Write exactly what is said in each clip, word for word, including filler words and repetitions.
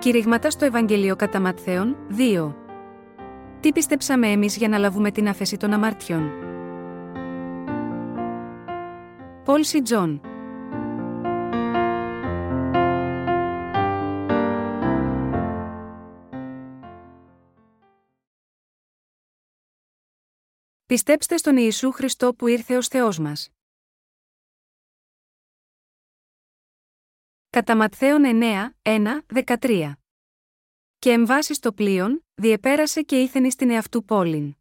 Κηρύγματα στο Ευαγγέλιο κατά Ματθαίον, δύο. Τι πιστέψαμε εμείς για να λάβουμε την άφεση των αμαρτιών? Πολ Σι Τζον. Πιστέψτε στον Ιησού Χριστό που ήρθε ως Θεός μας. Κατά Ματθαίον εννέα, ένα, δεκατρία. Και εμβάσεις το πλοίον, διεπέρασε και ήθεν στην εαυτού πόλην.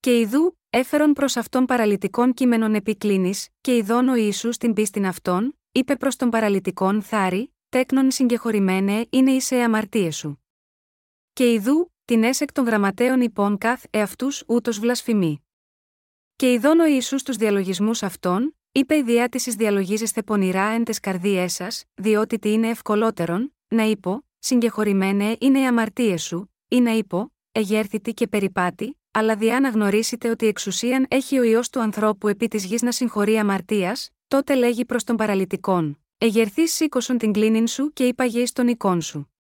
Και ιδού, έφερον προς αυτόν παραλυτικών κείμενον επικλίνης, και ειδών ο Ιησούς την πίστην αυτών, είπε προς τον παραλυτικόν θάρη, τέκνον συγκεχωρημένε είναι εις ε αμαρτίες σου. Και ιδού, την έσεκ των γραμματέων υπόν καθ εαυτούς ούτως βλασφημεί. Και ειδών ο Ιησούς τους διαλογισμούς αυτών, είπε διά της διαλογίζεστε πονηρά εν τες καρδίες σας, διότι τι είναι ευκολότερον, να είπω, συγκεχωρημένε είναι οι αμαρτίες σου, ή να είπω, εγέρθητη και περιπάτη, αλλά διά να γνωρίσετε ότι εξουσίαν έχει ο Υιός του ανθρώπου επί της γης να συγχωρεί αμαρτίας, τότε λέγει προς τον παραλυτικόν, εγερθείς σήκωσον την κλίνην σου και είπαγε εις τον οικών σου.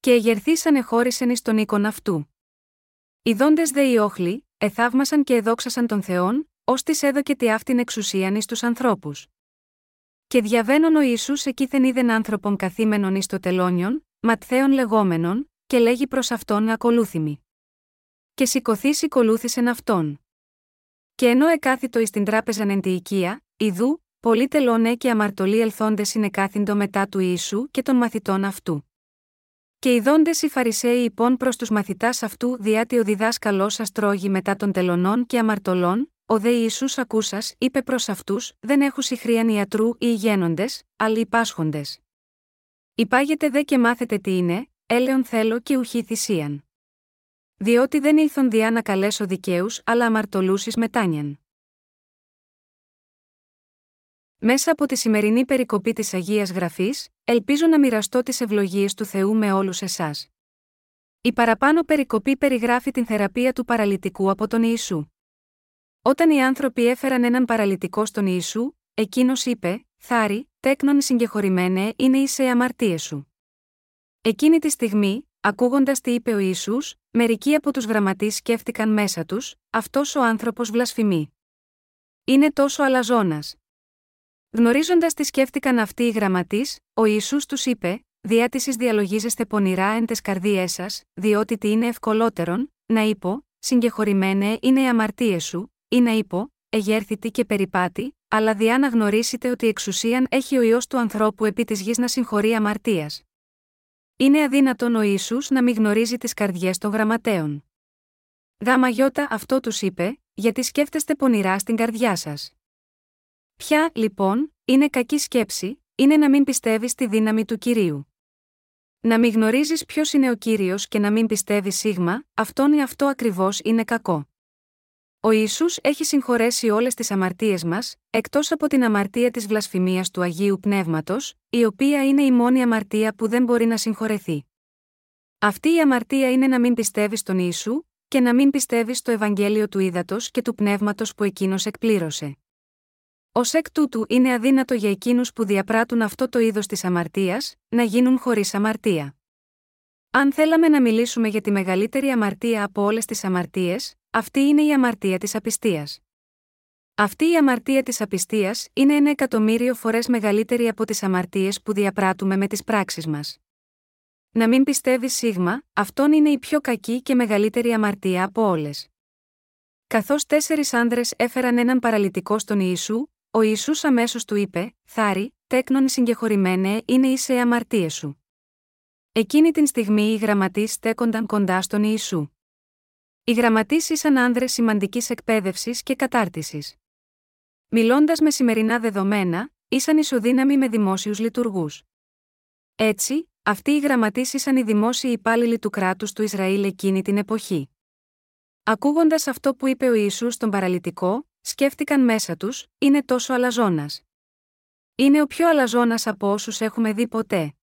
Και εγερθείς ανεχώρησεν εις τον οίκον αυτού. Οι δόντες δε οι όχλοι, εθαύμασαν και εδόξασαν τον Θεόν, ως της έδωκε τη αυτήν εξουσίαν εις τους ανθρώπους. Και διαβαίνον ο Ιησούς εκείθεν είδεν άνθρωπον καθήμενον εις το τελώνιον, Ματθαίον λεγόμενον, και λέγει προς αυτόν ακολούθημι. Και σηκωθείς ακολούθησεν αυτόν. Και ενώ εκάθητο εις την τράπεζαν εν τη οικία, ιδού, πολλοί τελώνε και αμαρτωλοί ελθόντες συνεκάθυντο μετά του Ιησού και των μαθητών αυτού. Και ειδώντες οι Φαρισαίοι υπόν προς τους μαθητάς αυτού διάτι ο διδάσκαλός σας τρώγει μετά των τελωνών και αμαρτωλών, ο δε Ιησούς ακούσας είπε προς αυτούς δεν έχουσι χρίαν ιατρού ή υγαίνοντες, αλλά οι πάσχοντες. Υπάγετε δε και μάθετε τι είναι, έλεον θέλω και ουχή θυσίαν. Διότι δεν ήλθον διά να καλέσω δικαίους αλλά αμαρτωλούσις μετάνιαν. Μέσα από τη σημερινή περικοπή της Αγίας Γραφής, ελπίζω να μοιραστώ τις ευλογίες του Θεού με όλους εσάς. Η παραπάνω περικοπή περιγράφει την θεραπεία του παραλυτικού από τον Ιησού. Όταν οι άνθρωποι έφεραν έναν παραλυτικό στον Ιησού, εκείνος είπε «Θάρη, τέκνον συγκεχωρημένε είναι εις ε αμαρτίες σου». Εκείνη τη στιγμή, ακούγοντας τι είπε ο Ιησούς, μερικοί από τους γραμματείς σκέφτηκαν μέσα τους «Αυτός ο άνθρωπος βλασφημεί. Είναι τόσο αλαζόνας». Γνωρίζοντας τι σκέφτηκαν αυτοί οι γραμματείς, ο Ιησούς τους είπε: Διά της διαλογίζεστε πονηρά εν τες καρδίες σας, διότι τι είναι ευκολότερον, να είπω, συγκεχωρημένε είναι οι αμαρτίες σου, ή να είπω, εγέρθητη και περιπάτη, αλλά διά να γνωρίσετε ότι εξουσίαν έχει ο Υιός του ανθρώπου επί της γης να συγχωρεί αμαρτίας. Είναι αδύνατον ο Ιησούς να μην γνωρίζει τις καρδιές των γραμματέων. Γάμα γιώτα αυτό τους είπε: Γιατί σκέφτεστε πονηρά στην καρδιά σας. Ποια, λοιπόν, είναι κακή σκέψη, είναι να μην πιστεύεις στη δύναμη του Κυρίου. Να μην γνωρίζεις ποιος είναι ο Κύριος και να μην πιστεύεις σίγμα, αυτόν ή αυτό ακριβώς είναι κακό. Ο Ιησούς έχει συγχωρέσει όλες τις αμαρτίες μας, εκτός από την αμαρτία της βλασφημίας του Αγίου Πνεύματος, η οποία είναι η μόνη αμαρτία που δεν μπορεί να συγχωρεθεί. Αυτή η αμαρτία είναι να μην πιστεύεις στον Ιησού και να μην πιστεύεις στο Ευαγγέλιο του ύδατος και του Πνεύματος που εκείνος εκπλήρωσε. Ως εκ τούτου είναι αδύνατο για εκείνους που διαπράττουν αυτό το είδος της αμαρτίας, να γίνουν χωρίς αμαρτία. Αν θέλαμε να μιλήσουμε για τη μεγαλύτερη αμαρτία από όλες τις αμαρτίες, αυτή είναι η αμαρτία της απιστίας. Αυτή η αμαρτία της απιστίας είναι ένα εκατομμύριο φορές μεγαλύτερη από τις αμαρτίες που διαπράττουμε με τις πράξεις μας. Να μην πιστεύεις σίγμα, αυτόν είναι η πιο κακή και μεγαλύτερη αμαρτία από όλες. Καθώς τέσσερις άνδρες έφεραν έναν παραλυτικό στον Ιησού, ο Ιησούς αμέσως του είπε «Θάρη, τέκνον συγκεχωρημένε είναι εις ε αμαρτίες σου». Εκείνη την στιγμή οι γραμματείς στέκονταν κοντά στον Ιησού. Οι γραμματείς ήσαν άνδρες σημαντικής εκπαίδευσης και κατάρτισης. Μιλώντας με σημερινά δεδομένα, ήσαν ισοδύναμοι με δημόσιους λειτουργούς. Έτσι, αυτοί οι γραμματείς ήσαν οι δημόσιοι υπάλληλοι του κράτους του Ισραήλ εκείνη την εποχή. Ακούγοντας αυτό που είπε ο Ιησούς στον παραλυτικό, σκέφτηκαν μέσα τους, είναι τόσο αλαζόνας. Είναι ο πιο αλαζόνας από όσους έχουμε δει ποτέ.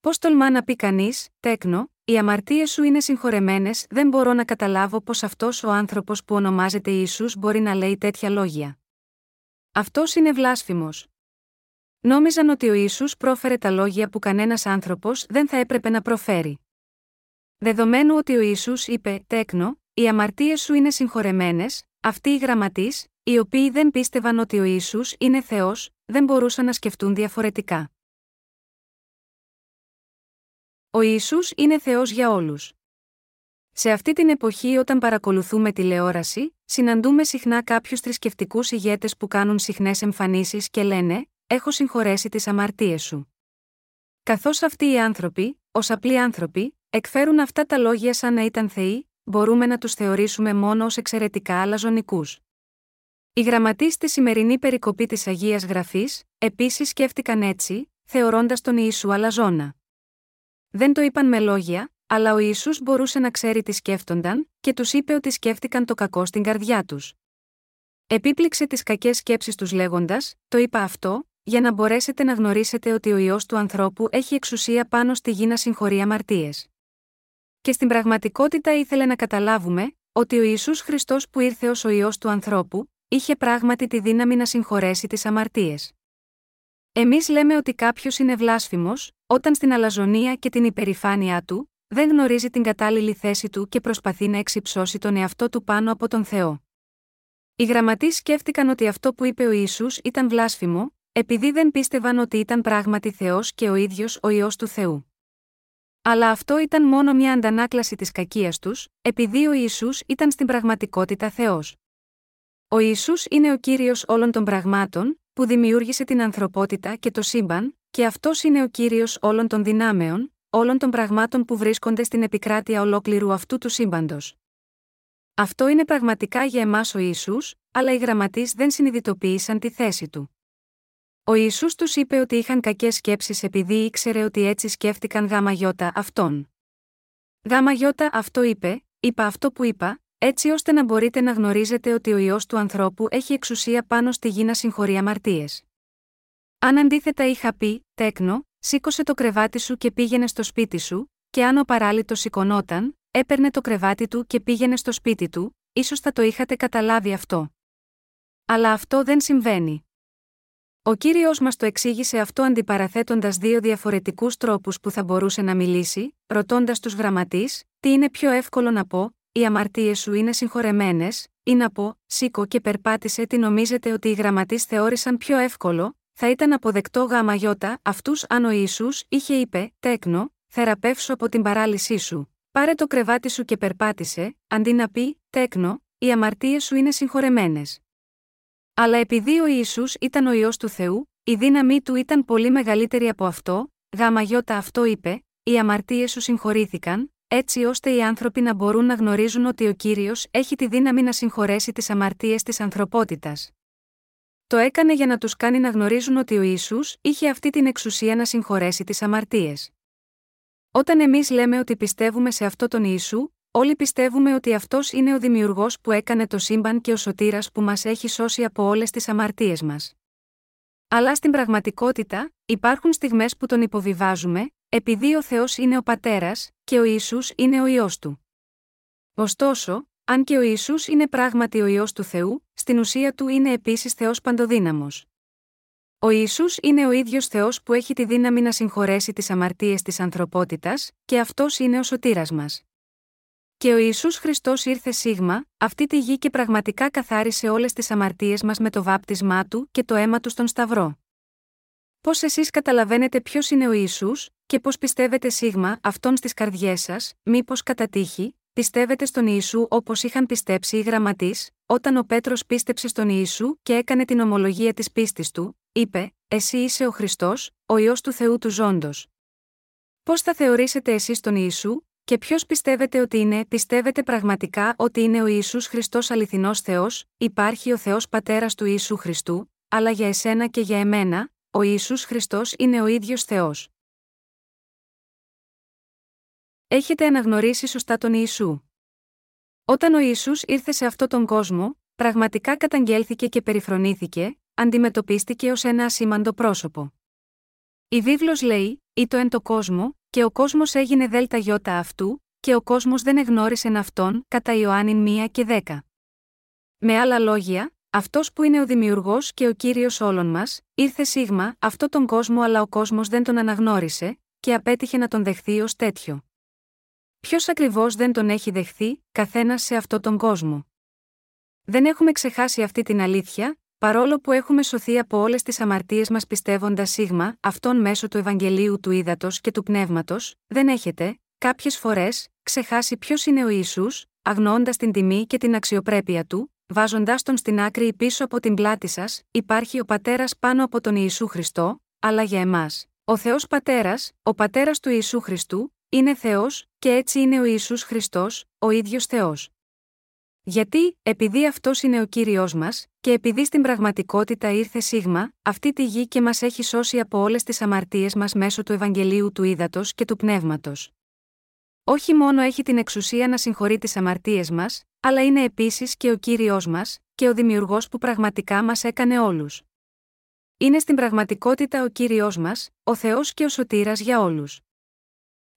Πώς τολμά να πει κανείς, τέκνο, οι αμαρτίες σου είναι συγχωρεμένες, δεν μπορώ να καταλάβω πως αυτός ο άνθρωπος που ονομάζεται Ιησούς μπορεί να λέει τέτοια λόγια. Αυτός είναι βλάσφημος. Νόμιζαν ότι ο Ιησούς πρόφερε τα λόγια που κανένας άνθρωπος δεν θα έπρεπε να προφέρει. Δεδομένου ότι ο Ιησούς είπε «Τέκνο, οι αμαρτίες σου είναι συγχωρεμένες», αυτοί οι γραμματείς, οι οποίοι δεν πίστευαν ότι ο Ιησούς είναι Θεός, δεν μπορούσαν να σκεφτούν διαφορετικά. Ο Ιησούς είναι Θεός για όλους. Σε αυτή την εποχή, όταν παρακολουθούμε τηλεόραση, συναντούμε συχνά κάποιους θρησκευτικούς ηγέτες που κάνουν συχνές εμφανίσεις και λένε «Έχω συγχωρέσει τις αμαρτίες σου». Καθώς αυτοί οι άνθρωποι, ως απλοί άνθρωποι, εκφέρουν αυτά τα λόγια σαν να ήταν θεοί, μπορούμε να τους θεωρήσουμε μόνο ως εξαιρετικά αλαζονικούς. Οι γραμματείς στη σημερινή περικοπή της Αγίας Γραφής, επίσης σκέφτηκαν έτσι, θεωρώντας τον Ιησού αλαζόνα. Δεν το είπαν με λόγια, αλλά ο Ιησούς μπορούσε να ξέρει τι σκέφτονταν και τους είπε ότι σκέφτηκαν το κακό στην καρδιά τους. Επίπληξε τις κακές σκέψεις τους λέγοντας, το είπα αυτό, για να μπορέσετε να γνωρίσετε ότι ο Υιός του ανθρώπου έχει εξουσία πάνω στη γη να συγχωρεί αμαρτίες. Και στην πραγματικότητα ήθελε να καταλάβουμε ότι ο Ιησούς Χριστός που ήρθε ως ο Υιός του ανθρώπου, είχε πράγματι τη δύναμη να συγχωρέσει τις αμαρτίες. Εμείς λέμε ότι κάποιος είναι βλάσφημος, όταν στην αλαζονία και την υπερηφάνειά του, δεν γνωρίζει την κατάλληλη θέση του και προσπαθεί να εξυψώσει τον εαυτό του πάνω από τον Θεό. Οι γραμματείς σκέφτηκαν ότι αυτό που είπε ο Ιησούς ήταν βλάσφημο, επειδή δεν πίστευαν ότι ήταν πράγματι Θεός και ο ίδιος ο Υιός του Θεού. Αλλά αυτό ήταν μόνο μια αντανάκλαση της κακίας τους, επειδή ο Ιησούς ήταν στην πραγματικότητα Θεός. Ο Ιησούς είναι ο Κύριος όλων των πραγμάτων, που δημιούργησε την ανθρωπότητα και το σύμπαν, και αυτός είναι ο Κύριος όλων των δυνάμεων, όλων των πραγμάτων που βρίσκονται στην επικράτεια ολόκληρου αυτού του σύμπαντος. Αυτό είναι πραγματικά για εμάς ο Ιησούς, αλλά οι γραμματείς δεν συνειδητοποίησαν τη θέση του. Ο Ιησούς τους είπε ότι είχαν κακές σκέψεις επειδή ήξερε ότι έτσι σκέφτηκαν γάμα γιώτα αυτόν. Γάμα γιώτα αυτό είπε, είπα αυτό που είπα, έτσι ώστε να μπορείτε να γνωρίζετε ότι ο Υιός του ανθρώπου έχει εξουσία πάνω στη γη να συγχωρεί αμαρτίες. Αν αντίθετα είχα πει, τέκνο, σήκωσε το κρεβάτι σου και πήγαινε στο σπίτι σου, και αν ο παράλυτος σηκωνόταν, έπαιρνε το κρεβάτι του και πήγαινε στο σπίτι του, ίσως θα το είχατε καταλάβει αυτό. Αλλά αυτό δεν συμβαίνει. Ο Κύριος μας το εξήγησε αυτό αντιπαραθέτοντας δύο διαφορετικούς τρόπους που θα μπορούσε να μιλήσει, ρωτώντας τους γραμματείς, τι είναι πιο εύκολο να πω, οι αμαρτίες σου είναι συγχωρεμένες, ή να πω, σήκω και περπάτησε. Τι νομίζετε ότι οι γραμματείς θεώρησαν πιο εύκολο? Θα ήταν αποδεκτό γάμα γιώτα αυτούς αν ο Ιησούς είχε είπε «Τέκνο, θεραπεύσου από την παράλυσή σου, πάρε το κρεβάτι σου και περπάτησε», αντί να πει «Τέκνο, οι αμαρτίες σου είναι συγχωρεμένες». Αλλά επειδή ο Ιησούς ήταν ο Υιός του Θεού, η δύναμή του ήταν πολύ μεγαλύτερη από αυτό, γάμα γιώτα αυτό είπε «Οι αμαρτίες σου συγχωρήθηκαν», έτσι ώστε οι άνθρωποι να μπορούν να γνωρίζουν ότι ο Κύριος έχει τη δύναμη να συγχωρέσει τις αμαρτίες της ανθρωπότητας. Το έκανε για να τους κάνει να γνωρίζουν ότι ο Ιησούς είχε αυτή την εξουσία να συγχωρέσει τις αμαρτίες. Όταν εμείς λέμε ότι πιστεύουμε σε αυτό τον Ιησού, όλοι πιστεύουμε ότι αυτός είναι ο δημιουργός που έκανε το σύμπαν και ο σωτήρας που μας έχει σώσει από όλες τις αμαρτίες μας. Αλλά στην πραγματικότητα, υπάρχουν στιγμές που τον υποβιβάζουμε, επειδή ο Θεός είναι ο Πατέρας και ο Ιησούς είναι ο Υιός του. Ωστόσο, αν και ο Ιησούς είναι πράγματι ο Υιός του Θεού, στην ουσία του είναι επίσης Θεός παντοδύναμος. Ο Ιησούς είναι ο ίδιος Θεός που έχει τη δύναμη να συγχωρέσει τις αμαρτίες της ανθρωπότητας, και αυτός είναι ο σωτήρας μας. Και ο Ιησούς Χριστός ήρθε σίγμα, αυτή τη γη και πραγματικά καθάρισε όλες τις αμαρτίες μας με το βάπτισμά του και το αίμα του στον Σταυρό. Πώς εσείς καταλαβαίνετε ποιος είναι ο Ιησούς, και πώς πιστεύετε σίγμα αυτόν στις καρδιές σας, μήπως κατά τύχη πιστεύετε στον Ιησού όπως είχαν πιστέψει οι γραμματείς? Όταν ο Πέτρος πίστεψε στον Ιησού και έκανε την ομολογία της πίστης του, είπε «Εσύ είσαι ο Χριστός, ο Υιός του Θεού του Ζώντος». Πώς θα θεωρήσετε εσείς τον Ιησού, και ποιος πιστεύετε ότι είναι? Πιστεύετε πραγματικά ότι είναι ο Ιησούς Χριστός αληθινός Θεός? Υπάρχει ο Θεός Πατέρας του Ιησού Χριστού, αλλά για εσένα και για εμένα, ο Ιησούς Χριστός είναι ο ίδιος Θεός. Έχετε αναγνωρίσει σωστά τον Ιησού? Όταν ο Ιησούς ήρθε σε αυτόν τον κόσμο, πραγματικά καταγγέλθηκε και περιφρονήθηκε, αντιμετωπίστηκε ως ένα ασήμαντο πρόσωπο. Η Βίβλος λέει, «Ήτο εν το κόσμο, και ο κόσμος έγινε δέλτα γιώτα αυτού, και ο κόσμος δεν εγνώρισεν αυτόν», κατά Ιωάννην ένα και δέκα. Με άλλα λόγια, Αυτός που είναι ο Δημιουργός και ο Κύριος όλων μας, ήρθε σίγμα αυτόν τον κόσμο, αλλά ο κόσμος δεν τον αναγνώρισε και απέτυχε να τον δεχθεί ως τέτοιο. Ποιος ακριβώς δεν τον έχει δεχθεί, καθένας σε αυτόν τον κόσμο. Δεν έχουμε ξεχάσει αυτή την αλήθεια, παρόλο που έχουμε σωθεί από όλες τις αμαρτίες μας πιστεύοντας σίγμα αυτόν μέσω του Ευαγγελίου του Ύδατος και του Πνεύματος, δεν έχετε, κάποιες φορές, ξεχάσει ποιος είναι ο Ιησούς, αγνοώντας την τιμή και την αξιοπρέπεια του, βάζοντας τον στην άκρη ή πίσω από την πλάτη σας. Υπάρχει ο Πατέρας πάνω από τον Ιησού Χριστό, αλλά για εμάς, ο Θεός Πατέρας, ο Πατέρας του Ιησού Χριστού, είναι Θεός και έτσι είναι ο Ιησούς Χριστός, ο ίδιος Θεός. Γιατί, επειδή Αυτός είναι ο Κύριος μας, και επειδή στην πραγματικότητα ήρθε σίγμα αυτή τη γη και μας έχει σώσει από όλες τις αμαρτίες μας μέσω του Ευαγγελίου του Ύδατος και του Πνεύματος. Όχι μόνο έχει την εξουσία να συγχωρεί τις αμαρτίες μας, αλλά είναι επίσης και ο Κύριος μας, και ο Δημιουργός που πραγματικά μας έκανε όλους. Είναι στην πραγματικότητα ο Κύριος μας, ο Θεός και ο Σωτήρας για όλους.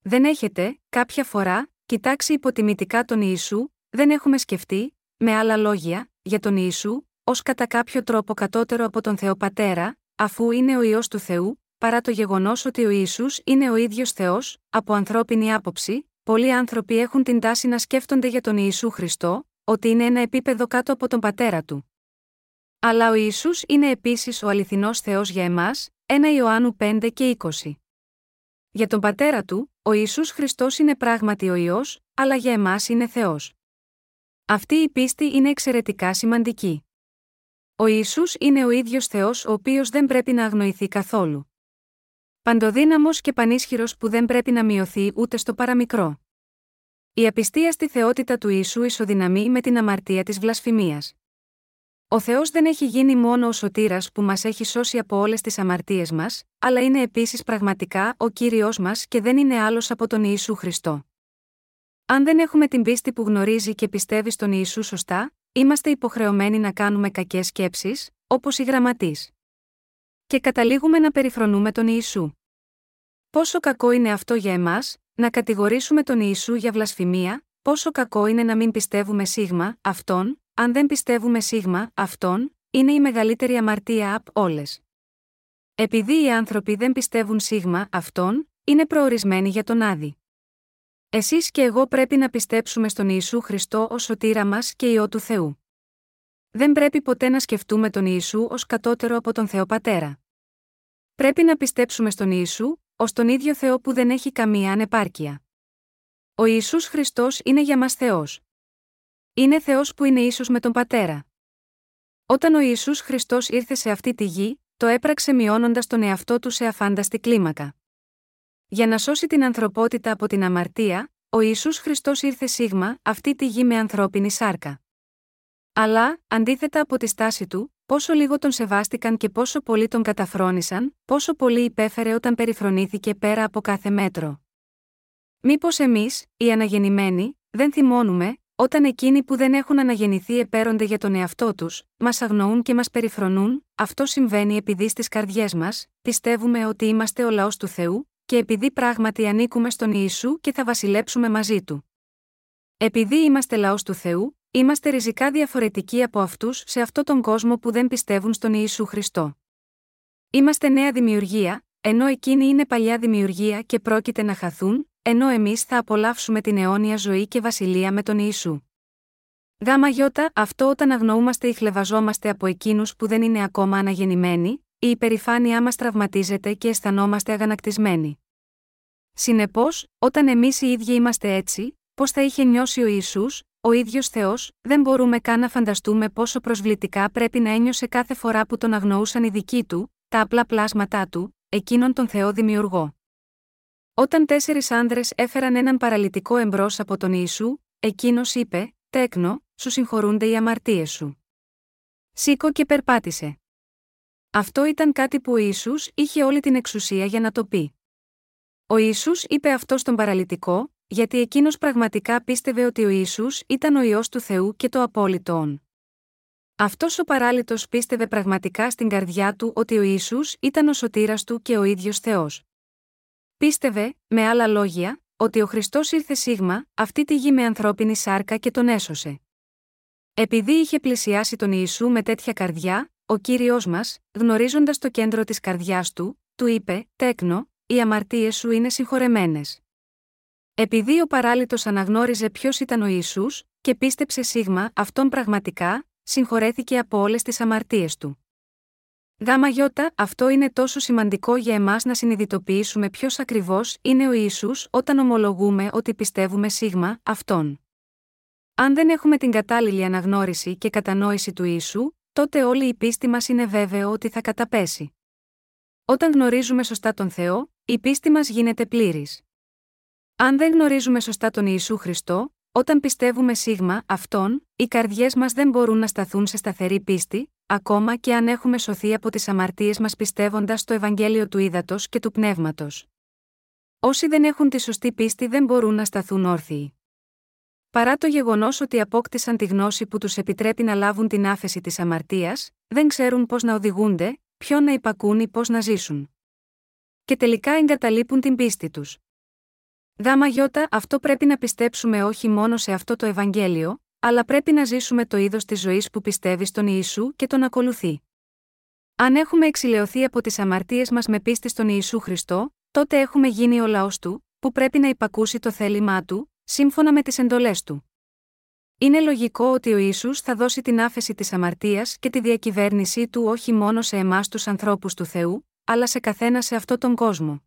Δεν έχετε, κάποια φορά, κοιτάξει υποτιμητικά τον Ιησού, δεν έχουμε σκεφτεί, με άλλα λόγια, για τον Ιησού, ως κατά κάποιο τρόπο κατώτερο από τον Θεό Πατέρα, αφού είναι ο Υιός του Θεού, παρά το γεγονός ότι ο Ιησούς είναι ο ίδιος Θεός. Από ανθρώπινη άποψη, πολλοί άνθρωποι έχουν την τάση να σκέφτονται για τον Ιησού Χριστό, ότι είναι ένα επίπεδο κάτω από τον Πατέρα του. Αλλά ο Ιησούς είναι επίσης ο αληθινός Θεός για εμάς, ένα Ιωάννου πέντε και είκοσι. Για τον Πατέρα του, ο Ιησούς Χριστός είναι πράγματι ο Υιός, αλλά για εμάς είναι Θεός. Αυτή η πίστη είναι εξαιρετικά σημαντική. Ο Ιησούς είναι ο ίδιος Θεός, ο οποίος δεν πρέπει να αγνοηθεί καθόλου. Παντοδύναμος και πανίσχυρος που δεν πρέπει να μειωθεί ούτε στο παραμικρό. Η απιστία στη θεότητα του Ιησού ισοδυναμεί με την αμαρτία της βλασφημίας. Ο Θεός δεν έχει γίνει μόνο ο Σωτήρας που μας έχει σώσει από όλες τις αμαρτίες μας, αλλά είναι επίσης πραγματικά ο Κύριος μας και δεν είναι άλλος από τον Ιησού Χριστό. Αν δεν έχουμε την πίστη που γνωρίζει και πιστεύει στον Ιησού σωστά, είμαστε υποχρεωμένοι να κάνουμε κακές σκέψεις, όπως οι γραμματείς. Και καταλήγουμε να περιφρονούμε τον Ιησού. Πόσο κακό είναι αυτό για εμάς, να κατηγορήσουμε τον Ιησού για βλασφημία, πόσο κακό είναι να μην πιστεύουμε σίγμα αυτόν. Αν δεν πιστεύουμε σίγμα αυτόν, είναι η μεγαλύτερη αμαρτία απ' όλες. Επειδή οι άνθρωποι δεν πιστεύουν σίγμα αυτόν, είναι προορισμένοι για τον Άδη. Εσείς και εγώ πρέπει να πιστέψουμε στον Ιησού Χριστό ως Σωτήρα μας και Υιό του Θεού. Δεν πρέπει ποτέ να σκεφτούμε τον Ιησού ως κατώτερο από τον Θεό Πατέρα. Πρέπει να πιστέψουμε στον Ιησού, ως τον ίδιο Θεό που δεν έχει καμία ανεπάρκεια. Ο Ιησούς Χριστός είναι για μας Θεός. Είναι Θεός που είναι ίσος με τον Πατέρα. Όταν ο Ιησούς Χριστός ήρθε σε αυτή τη γη, το έπραξε μειώνοντας τον εαυτό του σε αφάνταστη κλίμακα. Για να σώσει την ανθρωπότητα από την αμαρτία, ο Ιησούς Χριστός ήρθε σίγμα αυτή τη γη με ανθρώπινη σάρκα. Αλλά, αντίθετα από τη στάση του, πόσο λίγο τον σεβάστηκαν και πόσο πολύ τον καταφρόνησαν, πόσο πολύ υπέφερε όταν περιφρονήθηκε πέρα από κάθε μέτρο. Μήπως εμείς, οι αναγεννημένοι, δεν θυμώνουμε, όταν εκείνοι που δεν έχουν αναγεννηθεί επέρονται για τον εαυτό τους, μας αγνοούν και μας περιφρονούν? Αυτό συμβαίνει επειδή στις καρδιές μας πιστεύουμε ότι είμαστε ο λαός του Θεού, και επειδή πράγματι ανήκουμε στον Ιησού και θα βασιλέψουμε μαζί του. Επειδή είμαστε λαός του Θεού, είμαστε ριζικά διαφορετικοί από αυτούς σε αυτόν τον κόσμο που δεν πιστεύουν στον Ιησού Χριστό. Είμαστε νέα δημιουργία, ενώ εκείνοι είναι παλιά δημιουργία και πρόκειται να χαθούν, ενώ εμείς θα απολαύσουμε την αιώνια ζωή και βασιλεία με τον Ιησού. Γάμα γιώτα, αυτό όταν αγνοούμαστε ή χλευαζόμαστε από εκείνους που δεν είναι ακόμα αναγεννημένοι, η υπερηφάνειά μας τραυματίζεται και αισθανόμαστε αγανακτισμένοι. Συνεπώς, όταν εμείς οι ίδιοι είμαστε έτσι, πώς θα είχε νιώσει ο Ιησούς, ο ίδιος Θεός? Δεν μπορούμε καν να φανταστούμε πόσο προσβλητικά πρέπει να ένιωσε κάθε φορά που τον αγνοούσαν οι δικοί του, τα απλά πλάσματά του, εκείνον τον Θεό Δημιουργό. Όταν τέσσερις άνδρες έφεραν έναν παραλυτικό εμπρός από τον Ιησού, εκείνος είπε: «Τέκνο, σου συγχωρούνται οι αμαρτίες σου. Σήκω και περπάτησε». Αυτό ήταν κάτι που ο Ιησούς είχε όλη την εξουσία για να το πει. Ο Ιησούς είπε αυτό στον παραλυτικό, γιατί εκείνος πραγματικά πίστευε ότι ο Ιησούς ήταν ο Υιός του Θεού και το απόλυτο «ον». Αυτός ο παράλυτος πίστευε πραγματικά στην καρδιά του ότι ο Ιησούς ήταν ο Σωτήρας του και ο ίδιος Θεός. Πίστευε, με άλλα λόγια, ότι ο Χριστός ήρθε σίγμα αυτή τη γη με ανθρώπινη σάρκα και τον έσωσε. Επειδή είχε πλησιάσει τον Ιησού με τέτοια καρδιά, ο Κύριος μας, γνωρίζοντας το κέντρο της καρδιάς του, του είπε: «Τέκνο, οι αμαρτίες σου είναι συγχωρεμένες». Επειδή ο παράλυτος αναγνώριζε ποιος ήταν ο Ιησούς και πίστεψε σίγμα αυτόν πραγματικά, συγχωρέθηκε από όλες τις αμαρτίες του. Γάμα γιώτα, αυτό είναι τόσο σημαντικό για εμάς να συνειδητοποιήσουμε ποιος ακριβώς είναι ο Ιησούς όταν ομολογούμε ότι πιστεύουμε σίγμα αυτόν. Αν δεν έχουμε την κατάλληλη αναγνώριση και κατανόηση του Ιησού, τότε όλη η πίστη μας είναι βέβαιο ότι θα καταπέσει. Όταν γνωρίζουμε σωστά τον Θεό, η πίστη μας γίνεται πλήρης. Αν δεν γνωρίζουμε σωστά τον Ιησού Χριστό, όταν πιστεύουμε σίγμα αυτόν, οι καρδιές μας δεν μπορούν να σταθούν σε σταθερή πίστη, ακόμα και αν έχουμε σωθεί από τις αμαρτίες μας πιστεύοντας στο Ευαγγέλιο του Ύδατος και του Πνεύματος. Όσοι δεν έχουν τη σωστή πίστη δεν μπορούν να σταθούν όρθιοι. Παρά το γεγονός ότι απόκτησαν τη γνώση που τους επιτρέπει να λάβουν την άφεση της αμαρτίας, δεν ξέρουν πώς να οδηγούνται, ποιον να υπακούν ή πώς να ζήσουν. Και τελικά εγκαταλείπουν την πίστη τους. Γάμα γιώτα, αυτό πρέπει να πιστέψουμε όχι μόνο σε αυτό το Ευαγγέλιο, αλλά πρέπει να ζήσουμε το είδος της ζωής που πιστεύει στον Ιησού και τον ακολουθεί. Αν έχουμε εξηλαιωθεί από τις αμαρτίες μας με πίστη στον Ιησού Χριστό, τότε έχουμε γίνει ο λαός του, που πρέπει να υπακούσει το θέλημά του, σύμφωνα με τις εντολές του. Είναι λογικό ότι ο Ιησούς θα δώσει την άφεση της αμαρτίας και τη διακυβέρνησή του όχι μόνο σε εμάς τους ανθρώπους του Θεού, αλλά σε καθένα σε αυτόν τον κόσμο.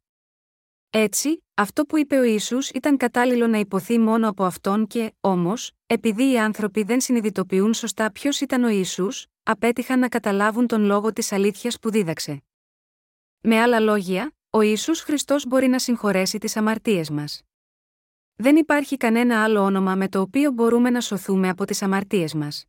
Έτσι, αυτό που είπε ο Ιησούς ήταν κατάλληλο να υποθεί μόνο από αυτόν και, όμως, επειδή οι άνθρωποι δεν συνειδητοποιούν σωστά ποιος ήταν ο Ιησούς, απέτυχαν να καταλάβουν τον λόγο της αλήθειας που δίδαξε. Με άλλα λόγια, ο Ιησούς Χριστός μπορεί να συγχωρέσει τις αμαρτίες μας. Δεν υπάρχει κανένα άλλο όνομα με το οποίο μπορούμε να σωθούμε από τις αμαρτίες μας.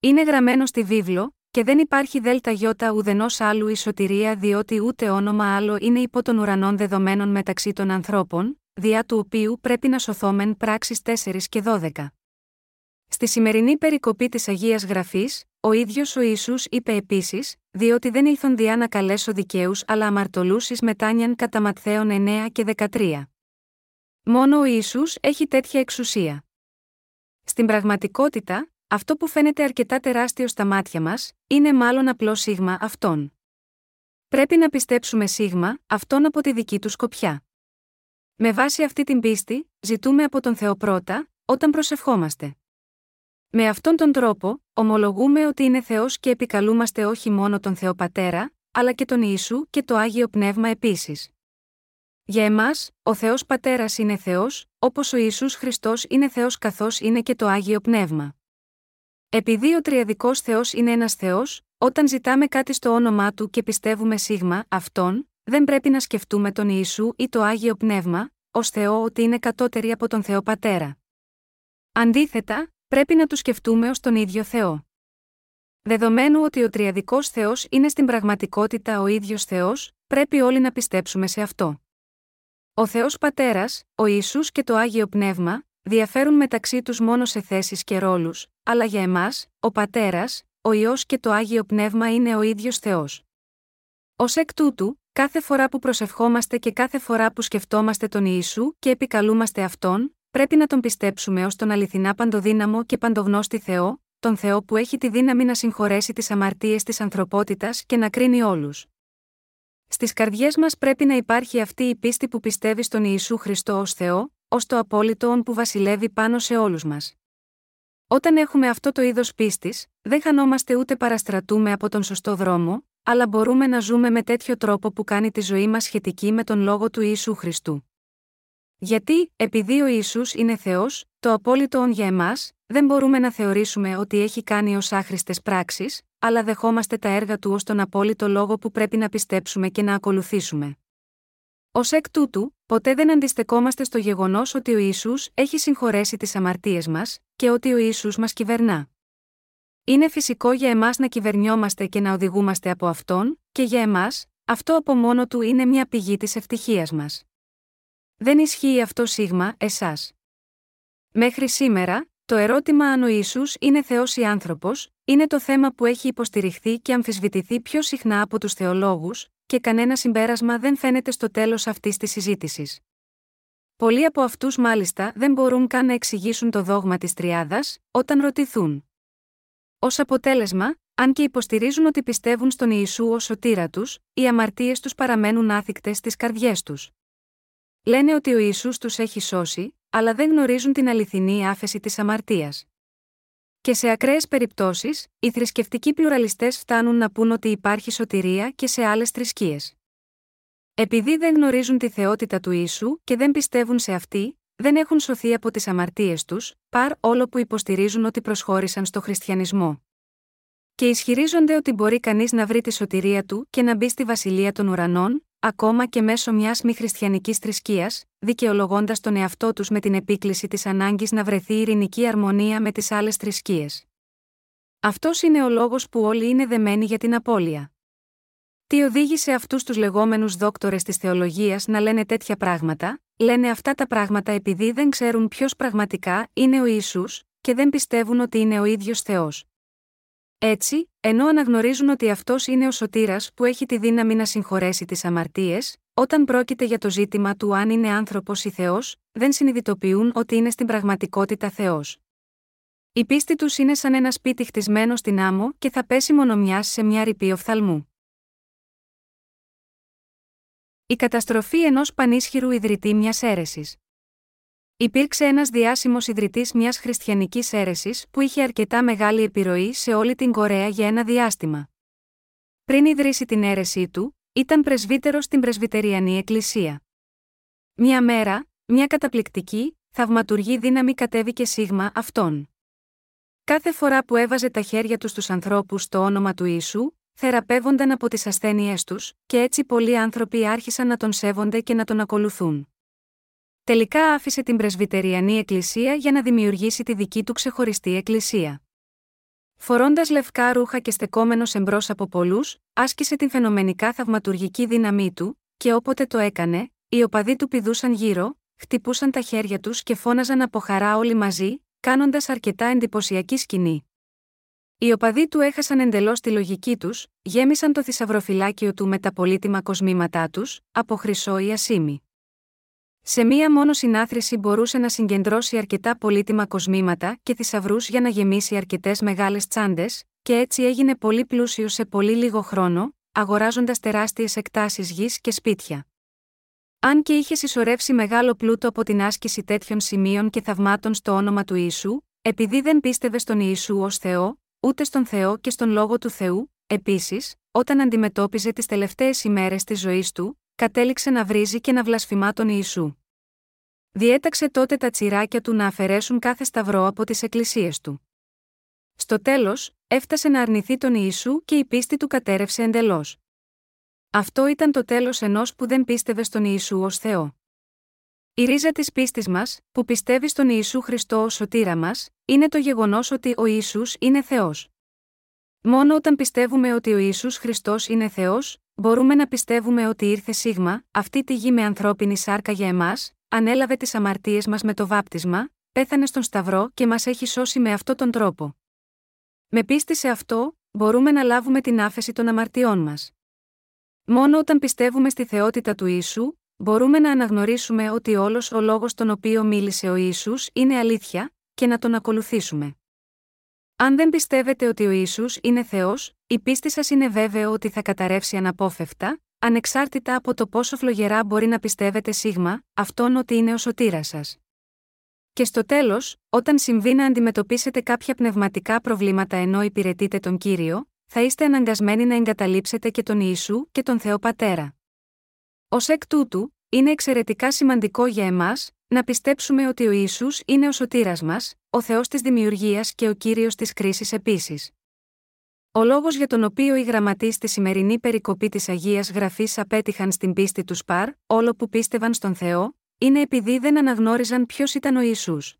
Είναι γραμμένο στη βίβλο, και δεν υπάρχει δέλτα γιώτα ουδενός άλλου η σωτηρία, διότι ούτε όνομα άλλο είναι υπό των ουρανών δεδομένων μεταξύ των ανθρώπων, διά του οποίου πρέπει να σωθόμεν. Πράξεις τέσσερα και δώδεκα. Στη σημερινή περικοπή της Αγίας Γραφής, ο ίδιος ο Ιησούς είπε επίσης: «Διότι δεν ήλθον διά να καλέσω δικαίους αλλά αμαρτωλούσις μετάνοιαν», κατά Ματθαίον εννέα και δεκατρία. Μόνο ο Ιησούς έχει τέτοια εξουσία. Στην πραγματικότητα, αυτό που φαίνεται αρκετά τεράστιο στα μάτια μας, είναι μάλλον απλό σίγμα αυτόν. Πρέπει να πιστέψουμε σίγμα αυτόν από τη δική του σκοπιά. Με βάση αυτή την πίστη, ζητούμε από τον Θεό πρώτα, όταν προσευχόμαστε. Με αυτόν τον τρόπο, ομολογούμε ότι είναι Θεός και επικαλούμαστε όχι μόνο τον Θεό Πατέρα, αλλά και τον Ιησού και το Άγιο Πνεύμα επίσης. Για εμάς, ο Θεός Πατέρας είναι Θεός, όπως ο Ιησούς Χριστός είναι Θεός, καθώς είναι και το Άγιο Πνεύμα. Επειδή ο Τριαδικός Θεός είναι ένας Θεός, όταν ζητάμε κάτι στο όνομά Του και πιστεύουμε σίγμα αυτόν, δεν πρέπει να σκεφτούμε τον Ιησού ή το Άγιο Πνεύμα ως Θεό ότι είναι κατώτεροι από τον Θεό Πατέρα. Αντίθετα, πρέπει να του σκεφτούμε ως τον ίδιο Θεό. Δεδομένου ότι ο Τριαδικός Θεός είναι στην πραγματικότητα ο ίδιος Θεός, πρέπει όλοι να πιστέψουμε σε αυτό. Ο Θεός Πατέρας, ο Ιησούς και το Άγιο Πνεύμα διαφέρουν μεταξύ τους μόνο σε θέσεις και ρόλους, αλλά για εμάς, ο Πατέρας, ο Υιός και το Άγιο Πνεύμα είναι ο ίδιος Θεός. Ως εκ τούτου, κάθε φορά που προσευχόμαστε και κάθε φορά που σκεφτόμαστε τον Ιησού και επικαλούμαστε αυτόν, πρέπει να τον πιστέψουμε ως τον αληθινά παντοδύναμο και παντογνώστη Θεό, τον Θεό που έχει τη δύναμη να συγχωρέσει τις αμαρτίες της ανθρωπότητας και να κρίνει όλους. Στις καρδιές μας πρέπει να υπάρχει αυτή η πίστη που πιστεύει στον Ιησού Χριστό ως Θεό, ως το απόλυτο ον που βασιλεύει πάνω σε όλους μας. Όταν έχουμε αυτό το είδος πίστης, δεν χανόμαστε ούτε παραστρατούμε από τον σωστό δρόμο, αλλά μπορούμε να ζούμε με τέτοιο τρόπο που κάνει τη ζωή μας σχετική με τον λόγο του Ιησού Χριστού. Γιατί, επειδή ο Ιησούς είναι Θεός, το απόλυτο ον για εμάς, δεν μπορούμε να θεωρήσουμε ότι έχει κάνει ως άχρηστες πράξεις, αλλά δεχόμαστε τα έργα του ως τον απόλυτο λόγο που πρέπει να πιστέψουμε και να ακολουθήσουμε. Ως εκ τούτου, ποτέ δεν αντιστεκόμαστε στο γεγονός ότι ο Ιησούς έχει συγχωρέσει τις αμαρτίες μας και ότι ο Ιησούς μας κυβερνά. Είναι φυσικό για εμάς να κυβερνιόμαστε και να οδηγούμαστε από Αυτόν, και για εμάς, αυτό από μόνο του είναι μια πηγή της ευτυχίας μας. Δεν ισχύει αυτό σίγμα εσάς. Μέχρι σήμερα, το ερώτημα αν ο Ιησούς είναι Θεός ή άνθρωπος, είναι το θέμα που έχει υποστηριχθεί και αμφισβητηθεί πιο συχνά από τους θεολόγους, και κανένα συμπέρασμα δεν φαίνεται στο τέλος αυτής της συζήτησης. Πολλοί από αυτούς μάλιστα δεν μπορούν καν να εξηγήσουν το δόγμα της Τριάδας, όταν ρωτηθούν Ως αποτέλεσμα, αν και υποστηρίζουν ότι πιστεύουν στον Ιησού ως σωτήρα τους, οι αμαρτίες τους παραμένουν άθικτες στις καρδιές τους. Λένε ότι ο Ιησούς τους έχει σώσει, αλλά δεν γνωρίζουν την αληθινή άφεση της αμαρτίας. Και σε ακραίες περιπτώσεις, οι θρησκευτικοί πλουραλιστές φτάνουν να πούν ότι υπάρχει σωτηρία και σε άλλες θρησκείες. Επειδή δεν γνωρίζουν τη θεότητα του Ιησού και δεν πιστεύουν σε αυτή, δεν έχουν σωθεί από τις αμαρτίες τους, παρ' όλο που υποστηρίζουν ότι προσχώρησαν στο χριστιανισμό. Και ισχυρίζονται ότι μπορεί κανείς να βρει τη σωτηρία του και να μπει στη βασιλεία των ουρανών, ακόμα και μέσω μιας μη χριστιανικής θρησκείας, δικαιολογώντας τον εαυτό τους με την επίκληση της ανάγκης να βρεθεί ειρηνική αρμονία με τις άλλες θρησκείες. Αυτός είναι ο λόγος που όλοι είναι δεμένοι για την απώλεια. Τι οδήγησε αυτούς τους λεγόμενους δόκτορες της θεολογίας να λένε τέτοια πράγματα? Λένε αυτά τα πράγματα επειδή δεν ξέρουν ποιος πραγματικά είναι ο Ιησούς και δεν πιστεύουν ότι είναι ο ίδιος Θεός. Έτσι, ενώ αναγνωρίζουν ότι αυτός είναι ο σωτήρας που έχει τη δύναμη να συγχωρέσει τις αμαρτίες, όταν πρόκειται για το ζήτημα του αν είναι άνθρωπος ή Θεός, δεν συνειδητοποιούν ότι είναι στην πραγματικότητα Θεός. Η πίστη τους είναι σαν ένα σπίτι χτισμένο στην άμμο και θα πέσει μονομιάς σε μια ρηπή οφθαλμού. Η καταστροφή ενός πανίσχυρου ιδρυτή μιας αίρεσης. Υπήρξε ένας διάσημος ιδρυτής μιας χριστιανικής αίρεσης που είχε αρκετά μεγάλη επιρροή σε όλη την Κορέα για ένα διάστημα. Πριν ιδρύσει την αίρεσή του, ήταν πρεσβύτερος στην Πρεσβυτεριανή Εκκλησία. Μια μέρα, μια καταπληκτική, θαυματουργή δύναμη κατέβηκε σίγμα αυτόν. Κάθε φορά που έβαζε τα χέρια του στους ανθρώπους στο όνομα του Ιησού, θεραπεύονταν από τις ασθένειές τους, και έτσι πολλοί άνθρωποι άρχισαν να τον σέβονται και να τον ακολουθούν. Τελικά άφησε την Πρεσβυτεριανή Εκκλησία για να δημιουργήσει τη δική του ξεχωριστή εκκλησία. Φορώντας λευκά ρούχα και στεκόμενος εμπρός από πολλούς, άσκησε την φαινομενικά θαυματουργική δύναμή του, και όποτε το έκανε, οι οπαδοί του πηδούσαν γύρω, χτυπούσαν τα χέρια τους και φώναζαν από χαρά όλοι μαζί, κάνοντας αρκετά εντυπωσιακή σκηνή. Οι οπαδοί του έχασαν εντελώς τη λογική τους, γέμισαν το θησαυροφυλάκιο του με τα πολύτιμα κοσμήματά τους, από χρυσό ή ασήμι. Σε μία μόνο συνάθρηση μπορούσε να συγκεντρώσει αρκετά πολύτιμα κοσμήματα και θησαυρούς για να γεμίσει αρκετές μεγάλες τσάντες, και έτσι έγινε πολύ πλούσιος σε πολύ λίγο χρόνο, αγοράζοντας τεράστιες εκτάσεις γης και σπίτια. Αν και είχε συσσωρεύσει μεγάλο πλούτο από την άσκηση τέτοιων σημείων και θαυμάτων στο όνομα του Ιησού, επειδή δεν πίστευε στον Ιησού ως Θεό, ούτε στον Θεό και στον Λόγο του Θεού, επίσης, όταν αντιμετώπιζε τις τελευταίες ημέρες της ζωής του, κατέληξε να βρίζει και να βλασφημά τον Ιησού. Διέταξε τότε τα τσιράκια του να αφαιρέσουν κάθε σταυρό από τις εκκλησίες του. Στο τέλος, έφτασε να αρνηθεί τον Ιησού και η πίστη του κατέρρευσε εντελώς. Αυτό ήταν το τέλος ενός που δεν πίστευε στον Ιησού ως Θεό. Η ρίζα της πίστης μας, που πιστεύει στον Ιησού Χριστό ως σωτήρα μας, είναι το γεγονός ότι ο Ιησούς είναι Θεός. Μόνο όταν πιστεύουμε ότι ο Ιησούς Χριστός είναι Θεός, μπορούμε να πιστεύουμε ότι ήρθε σίγμα, αυτή τη γη με ανθρώπινη σάρκα για εμάς, ανέλαβε τις αμαρτίες μας με το βάπτισμα, πέθανε στον Σταυρό και μας έχει σώσει με αυτόν τον τρόπο. Με πίστη σε αυτό, μπορούμε να λάβουμε την άφεση των αμαρτιών μας. Μόνο όταν πιστεύουμε στη θεότητα του Ιησού, μπορούμε να αναγνωρίσουμε ότι όλος ο λόγος τον οποίο μίλησε ο Ιησούς είναι αλήθεια και να τον ακολουθήσουμε. Αν δεν πιστεύετε ότι ο Ιησούς είναι Θεός, η πίστη σας είναι βέβαιο ότι θα καταρρεύσει αναπόφευκτα, ανεξάρτητα από το πόσο φλογερά μπορεί να πιστεύετε σίγμα, αυτόν ότι είναι ο σωτήρας σας. Και στο τέλος, όταν συμβεί να αντιμετωπίσετε κάποια πνευματικά προβλήματα ενώ υπηρετείτε τον Κύριο, θα είστε αναγκασμένοι να εγκαταλείψετε και τον Ιησού και τον Θεό Πατέρα. Ως εκ τούτου, είναι εξαιρετικά σημαντικό για εμάς να πιστέψουμε ότι ο Ιησούς είναι ο σωτήρας μας, ο Θεός της δημιουργίας και ο Κύριος της κρίσης επίσης. Ο λόγος για τον οποίο οι γραμματείς στη σημερινή περικοπή της Αγίας Γραφής απέτυχαν στην πίστη τους παρ' όλο που πίστευαν στον Θεό, είναι επειδή δεν αναγνώριζαν ποιος ήταν ο Ιησούς.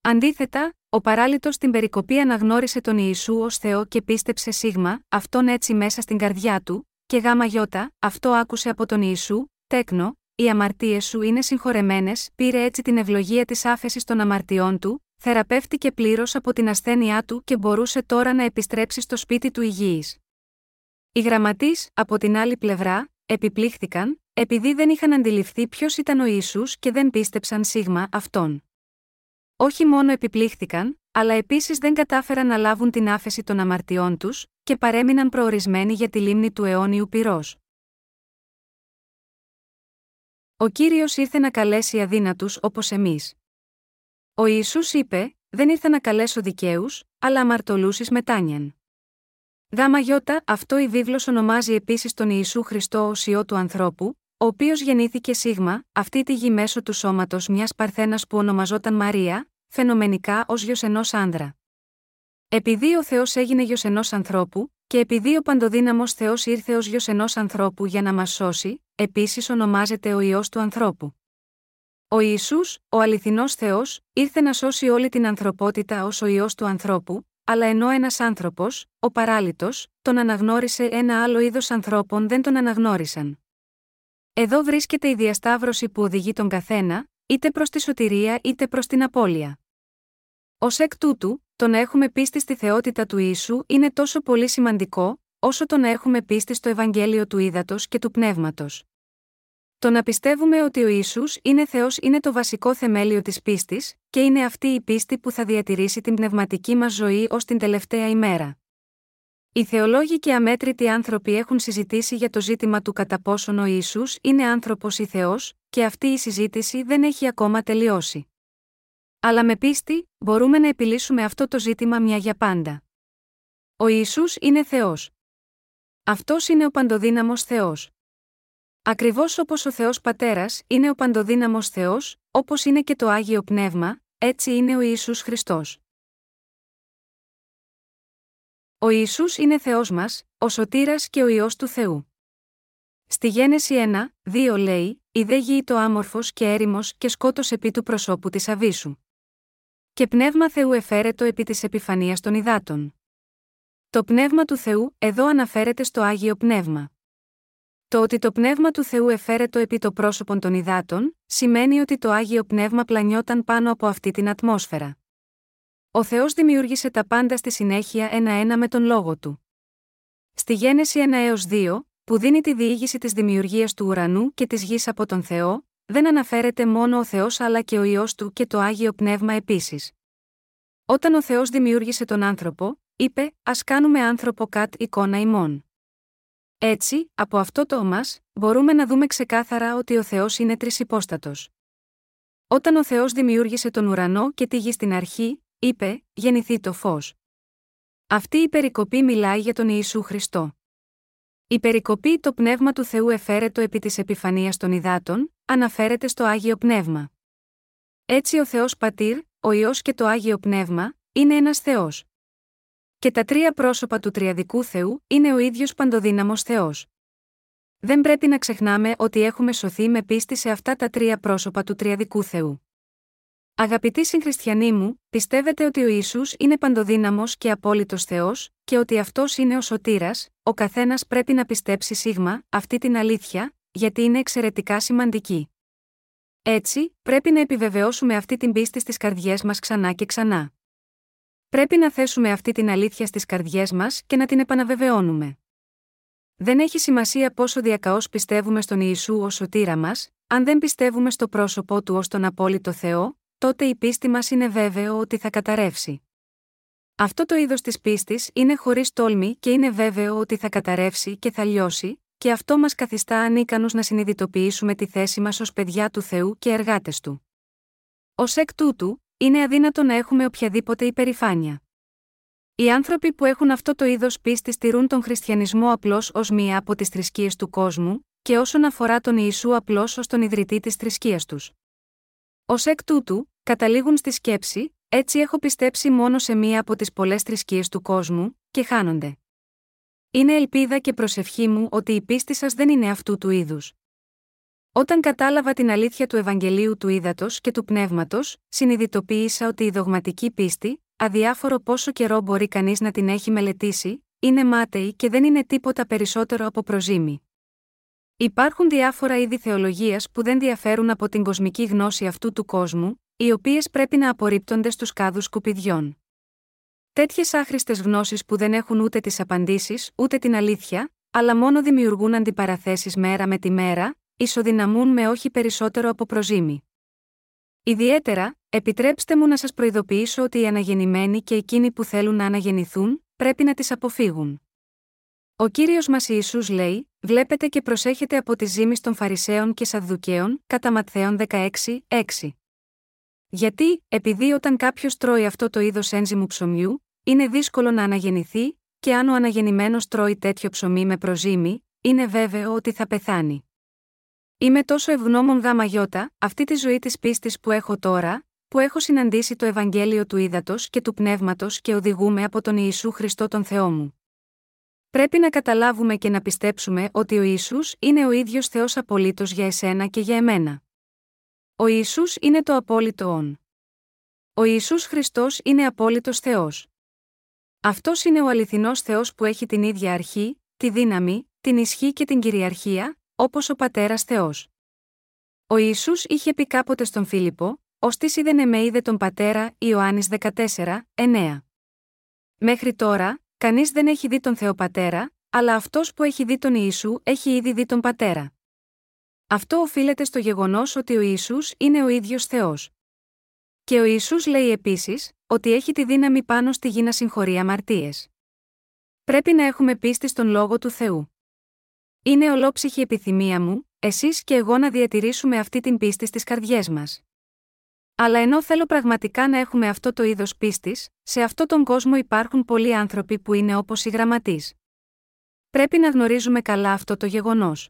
Αντίθετα, ο παράλυτος στην περικοπή αναγνώρισε τον Ιησού ως Θεό και πίστεψε σίγμα, αυτόν έτσι μέσα στην καρδιά του, και γάμα γιώτα, αυτό άκουσε από τον Ιησού, τέκνο, οι αμαρτίες σου είναι συγχωρεμένες, πήρε έτσι την ευλογία της άφεσης των αμαρτιών του, θεραπεύτηκε πλήρως από την ασθένειά του και μπορούσε τώρα να επιστρέψει στο σπίτι του υγιής. Οι γραμματείς, από την άλλη πλευρά, επιπλήχθηκαν, επειδή δεν είχαν αντιληφθεί ποιος ήταν ο Ιησούς και δεν πίστεψαν σίγμα αυτόν. όχι μόνο επιπλήχθηκαν, αλλά επίσης δεν κατάφεραν να λάβουν την άφεση των αμαρτιών τους και παρέμειναν προορισμένοι για τη λίμνη του αιώνιου πυρός. Ο Κύριος ήρθε να καλέσει αδύνατους όπως εμείς. Ο Ιησούς είπε: «Δεν ήρθα να καλέσω δικαίους, αλλά αμαρτωλούσις μετάνοιαν». Δαμαγιώτα, αυτό η βίβλος ονομάζει επίσης τον Ιησού Χριστό ως Υιό του ανθρώπου, ο οποίος γεννήθηκε σίγμα, αυτή τη γη μέσω του σώματος μιας παρθένας που ονομαζόταν Μαρία, φαινομενικά ως γιος ενός άνδρα. Επειδή ο Θεός έγινε γιος ενός ανθρώπου, και επειδή ο παντοδύναμος Θεός ήρθε ως γιος ενός ανθρώπου για να μας σώσει, επίσης ονομάζεται ο Υιός του ανθρώπου. Ο Ιησούς, ο αληθινός Θεός, ήρθε να σώσει όλη την ανθρωπότητα ως ο Υιός του ανθρώπου, αλλά ενώ ένας άνθρωπος, ο παράλυτος, τον αναγνώρισε, ένα άλλο είδος ανθρώπων δεν τον αναγνώρισαν. Εδώ βρίσκεται η διασταύρωση που οδηγεί τον καθένα, είτε προς τη σωτηρία είτε προς την απώλεια. Ως εκ τούτου, το να έχουμε πίστη στη θεότητα του Ιησού είναι τόσο πολύ σημαντικό, όσο το να έχουμε πίστη στο Ευαγγέλιο του Ύδατος και του Πνεύματος. Το να πιστεύουμε ότι ο Ιησούς είναι Θεός είναι το βασικό θεμέλιο της πίστης, και είναι αυτή η πίστη που θα διατηρήσει την πνευματική μας ζωή ως την τελευταία ημέρα. Οι θεολόγοι και αμέτρητοι άνθρωποι έχουν συζητήσει για το ζήτημα του κατά πόσον ο Ιησούς είναι άνθρωπος ή Θεός, και αυτή η συζήτηση δεν έχει ακόμα τελειώσει. Αλλά με πίστη, μπορούμε να επιλύσουμε αυτό το ζήτημα μια για πάντα. Ο Ιησούς είναι Θεός. Αυτός είναι ο παντοδύναμος Θεός. Ακριβώς όπως ο Θεός Πατέρας είναι ο παντοδύναμος Θεός, όπως είναι και το Άγιο Πνεύμα, έτσι είναι ο Ιησούς Χριστός. Ο Ιησούς είναι Θεός μας, ο Σωτήρας και ο Υιός του Θεού. Στη Γένεση ένα, δύο λέει: «Η δε γη ήτο άμορφος και έρημος και σκότος επί του προσώπου της αβίσου. Και πνεύμα Θεού εφαίρετο επί της επιφανείας των υδάτων». Το πνεύμα του Θεού εδώ αναφέρεται στο Άγιο Πνεύμα. Το ότι το πνεύμα του Θεού εφαίρετο επί το πρόσωπον των υδάτων, σημαίνει ότι το Άγιο Πνεύμα πλανιόταν πάνω από αυτή την ατμόσφαιρα. Ο Θεός δημιούργησε τα πάντα στη συνέχεια ένα-ένα με τον λόγο του. Στη Γένεση ένα έως δύο, που δίνει τη διήγηση της δημιουργίας του ουρανού και της γης από τον Θεό, δεν αναφέρεται μόνο ο Θεός αλλά και ο Υιός του και το Άγιο Πνεύμα επίσης. Όταν ο Θεός δημιούργησε τον άνθρωπο, είπε: «Ας κάνουμε άνθρωπο κατ' εικόνα ημών». Έτσι, από αυτό το «μας», μπορούμε να δούμε ξεκάθαρα ότι ο Θεός είναι τρισυπόστατος. Όταν ο Θεός δημιούργησε τον ουρανό και τη γη στην αρχή, είπε: «Γεννηθεί το φως». Αυτή η περικοπή μιλάει για τον Ιησού Χριστό. Η περικοπή «Το πνεύμα του Θεού εφαίρετο επί της επιφανείας των υδάτων» αναφέρεται στο Άγιο Πνεύμα. Έτσι ο Θεός Πατήρ, ο Υιός και το Άγιο Πνεύμα είναι ένας Θεός. Και τα τρία πρόσωπα του Τριαδικού Θεού είναι ο ίδιος παντοδύναμος Θεός. Δεν πρέπει να ξεχνάμε ότι έχουμε σωθεί με πίστη σε αυτά τα τρία πρόσωπα του Τριαδικού Θεού. Αγαπητοί συγχριστιανοί μου, πιστεύετε ότι ο Ιησούς είναι παντοδύναμος και απόλυτος Θεός, και ότι αυτός είναι ο Σωτήρας, ο καθένας πρέπει να πιστέψει σίγμα αυτή την αλήθεια, γιατί είναι εξαιρετικά σημαντική. Έτσι, πρέπει να επιβεβαιώσουμε αυτή την πίστη στις καρδιές μας ξανά και ξανά. Πρέπει να θέσουμε αυτή την αλήθεια στις καρδιές μας και να την επαναβεβαιώνουμε. Δεν έχει σημασία πόσο διακαώς πιστεύουμε στον Ιησού ως Σωτήρα μας, αν δεν πιστεύουμε στο πρόσωπό του ως τον απόλυτο Θεό, τότε η πίστη μας είναι βέβαιο ότι θα καταρρεύσει. Αυτό το είδος της πίστης είναι χωρίς τόλμη και είναι βέβαιο ότι θα καταρρεύσει και θα λιώσει, και αυτό μας καθιστά ανίκανους να συνειδητοποιήσουμε τη θέση μας ως παιδιά του Θεού και εργάτες του. Ως εκ τούτου, είναι αδύνατο να έχουμε οποιαδήποτε υπερηφάνεια. Οι άνθρωποι που έχουν αυτό το είδος πίστης τηρούν τον χριστιανισμό απλώς ως μία από τις θρησκείες του κόσμου, και όσον αφορά τον Ιησού απλώς ως τον ιδρυτή της θρησκείας τους. Ως εκ τούτου, καταλήγουν στη σκέψη: «Έτσι έχω πιστέψει μόνο σε μία από τις πολλές θρησκείες του κόσμου», και χάνονται. Είναι ελπίδα και προσευχή μου ότι η πίστη σας δεν είναι αυτού του είδους. Όταν κατάλαβα την αλήθεια του Ευαγγελίου του Ύδατος και του Πνεύματος, συνειδητοποίησα ότι η δογματική πίστη, αδιάφορο πόσο καιρό μπορεί κανείς να την έχει μελετήσει, είναι μάταιη και δεν είναι τίποτα περισσότερο από προζύμι. Υπάρχουν διάφορα είδη θεολογίας που δεν διαφέρουν από την κοσμική γνώση αυτού του κόσμου, οι οποίες πρέπει να απορρίπτονται στους κάδους σκουπιδιών. Τέτοιες άχρηστες γνώσεις που δεν έχουν ούτε τις απαντήσεις, ούτε την αλήθεια, αλλά μόνο δημιουργούν αντιπαραθέσεις μέρα με τη μέρα, ισοδυναμούν με όχι περισσότερο από προζύμι. Ιδιαίτερα, επιτρέψτε μου να σας προειδοποιήσω ότι οι αναγεννημένοι και εκείνοι που θέλουν να αναγεννηθούν, πρέπει να τις αποφύγουν. Ο Κύριος μας Ιησούς λέει: «Βλέπετε και προσέχετε από τις ζήμεις των Φαρισαίων και Σαδδουκαίων», κατά Ματθαίον δεκαέξι έξι. Γιατί, επειδή όταν κάποιος τρώει αυτό το είδος ένζυμου ψωμιού, είναι δύσκολο να αναγεννηθεί, και αν ο αναγεννημένος τρώει τέτοιο ψωμί με προζύμι, είναι βέβαιο ότι θα πεθάνει. Είμαι τόσο ευγνώμων γάμα γιώτα, αυτή τη ζωή της πίστης που έχω τώρα, που έχω συναντήσει το Ευαγγέλιο του Ήδατος και του Πνεύματος και οδηγούμε από τον Ιησού Χριστό τον Θεό μου. Πρέπει να καταλάβουμε και να πιστέψουμε ότι ο Ιησούς είναι ο ίδιος Θεός απολύτως για εσένα και για εμένα. Ο Ιησούς είναι το απόλυτο «ον». Ο Ιησούς Χριστός είναι απόλυτος Θεός. Αυτός είναι ο αληθινός Θεός που έχει την ίδια αρχή, τη δύναμη, την ισχύ και την κυριαρχία, όπως ο Πατέρας Θεός. Ο Ιησούς είχε πει κάποτε στον Φίλιππο: «Ως τις είδαινε με είδε τον Πατέρα», Ιωάννης δεκατέσσερα εννέα. Μέχρι τώρα, κανείς δεν έχει δει τον Θεό Πατέρα, αλλά αυτός που έχει δει τον Ιησού έχει ήδη δει τον Πατέρα. Αυτό οφείλεται στο γεγονός ότι ο Ιησούς είναι ο ίδιος Θεός. Και ο Ιησούς λέει επίσης ότι έχει τη δύναμη πάνω στη γη να συγχωρεί αμαρτίες. Πρέπει να έχουμε πίστη στον Λόγο του Θεού. Είναι ολόψυχη επιθυμία μου, εσείς και εγώ να διατηρήσουμε αυτή την πίστη στις καρδιές μας. Αλλά ενώ θέλω πραγματικά να έχουμε αυτό το είδος πίστης, σε αυτόν τον κόσμο υπάρχουν πολλοί άνθρωποι που είναι όπως οι γραμματείς. Πρέπει να γνωρίζουμε καλά αυτό το γεγονός.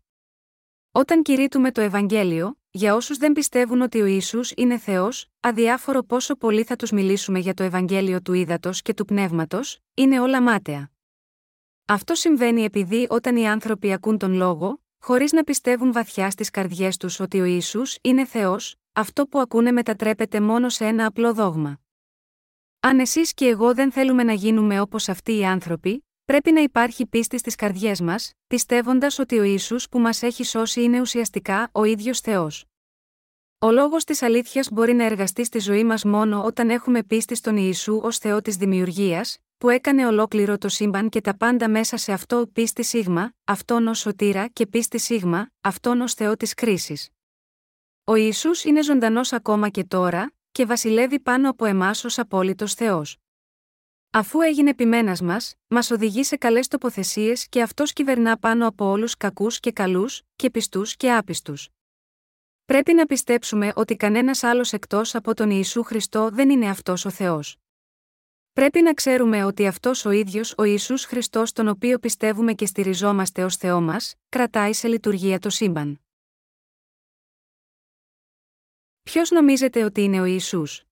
Όταν κηρύττουμε το Ευαγγέλιο, για όσους δεν πιστεύουν ότι ο Ιησούς είναι Θεός, αδιάφορο πόσο πολύ θα τους μιλήσουμε για το Ευαγγέλιο του Ήδατος και του Πνεύματος, είναι όλα μάταια. Αυτό συμβαίνει επειδή όταν οι άνθρωποι ακούν τον Λόγο, χωρίς να πιστεύουν βαθιά στις καρδιές τους ότι ο Ιησούς είναι Θεός, αυτό που ακούνε μετατρέπεται μόνο σε ένα απλό δόγμα. Αν εσείς και εγώ δεν θέλουμε να γίνουμε όπως αυτοί οι άνθρωποι, πρέπει να υπάρχει πίστη στις καρδιές μας, πιστεύοντας ότι ο Ιησούς που μας έχει σώσει είναι ουσιαστικά ο ίδιος Θεός. Ο λόγος της αλήθειας μπορεί να εργαστεί στη ζωή μας μόνο όταν έχουμε πίστη στον Ιησού ως Θεό της δημιουργίας, που έκανε ολόκληρο το σύμπαν και τα πάντα μέσα σε αυτό, πίστη σίγμα, αυτόν ως σωτήρα και πίστη σίγμα, αυτόν ως Θεό της κρίσης. Ο Ιησούς είναι ζωντανός ακόμα και τώρα και βασιλεύει πάνω από εμάς ως απόλυτος Θεός. Αφού έγινε ποιμένας μας, μας οδηγεί σε καλές τοποθεσίες και αυτός κυβερνά πάνω από όλους κακούς και καλούς, και πιστούς και άπιστους. Πρέπει να πιστέψουμε ότι κανένας άλλος εκτός από τον Ιησού Χριστό δεν είναι αυτός ο Θεός. Πρέπει να ξέρουμε ότι αυτός ο ίδιος ο Ιησούς Χριστός, τον οποίο πιστεύουμε και στηριζόμαστε ως Θεό μας, κρατάει σε λειτουργία το σύμπαν. Ποιος νομίζετε ότι είναι ο Ιησούς?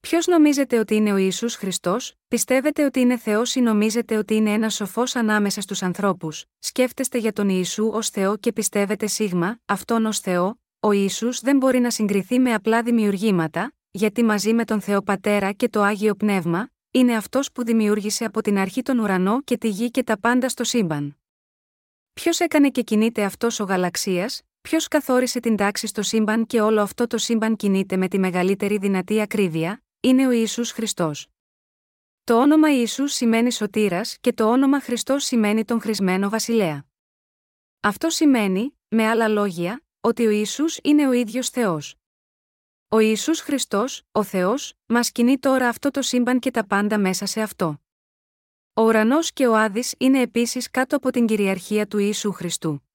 Ποιος νομίζετε ότι είναι ο Ιησούς Χριστός? Πιστεύετε ότι είναι Θεός ή νομίζετε ότι είναι ένας σοφός ανάμεσα στους ανθρώπους? Σκέφτεστε για τον Ιησού ως Θεό και πιστεύετε σίγμα, αυτόν ως Θεό. Ο Ιησούς δεν μπορεί να συγκριθεί με απλά δημιουργήματα, γιατί μαζί με τον Θεό Πατέρα και το Άγιο Πνεύμα, είναι αυτός που δημιούργησε από την αρχή τον ουρανό και τη γη και τα πάντα στο σύμπαν. Ποιος έκανε και κινείται αυτός ο γαλαξίας? Ποιος καθόρισε την τάξη στο σύμπαν και όλο αυτό το σύμπαν κινείται με τη μεγαλύτερη δυνατή ακρίβεια? Είναι ο Ιησούς Χριστός. Το όνομα Ιησούς σημαίνει σωτήρας και το όνομα Χριστός σημαίνει τον χρησμένο βασιλέα. Αυτό σημαίνει, με άλλα λόγια, ότι ο Ιησούς είναι ο ίδιος Θεός. Ο Ιησούς Χριστός, ο Θεός, μας κινεί τώρα αυτό το σύμπαν και τα πάντα μέσα σε αυτό. Ο ουρανός και ο Άδης είναι επίσης κάτω από την κυριαρχία του Ιησού Χριστού.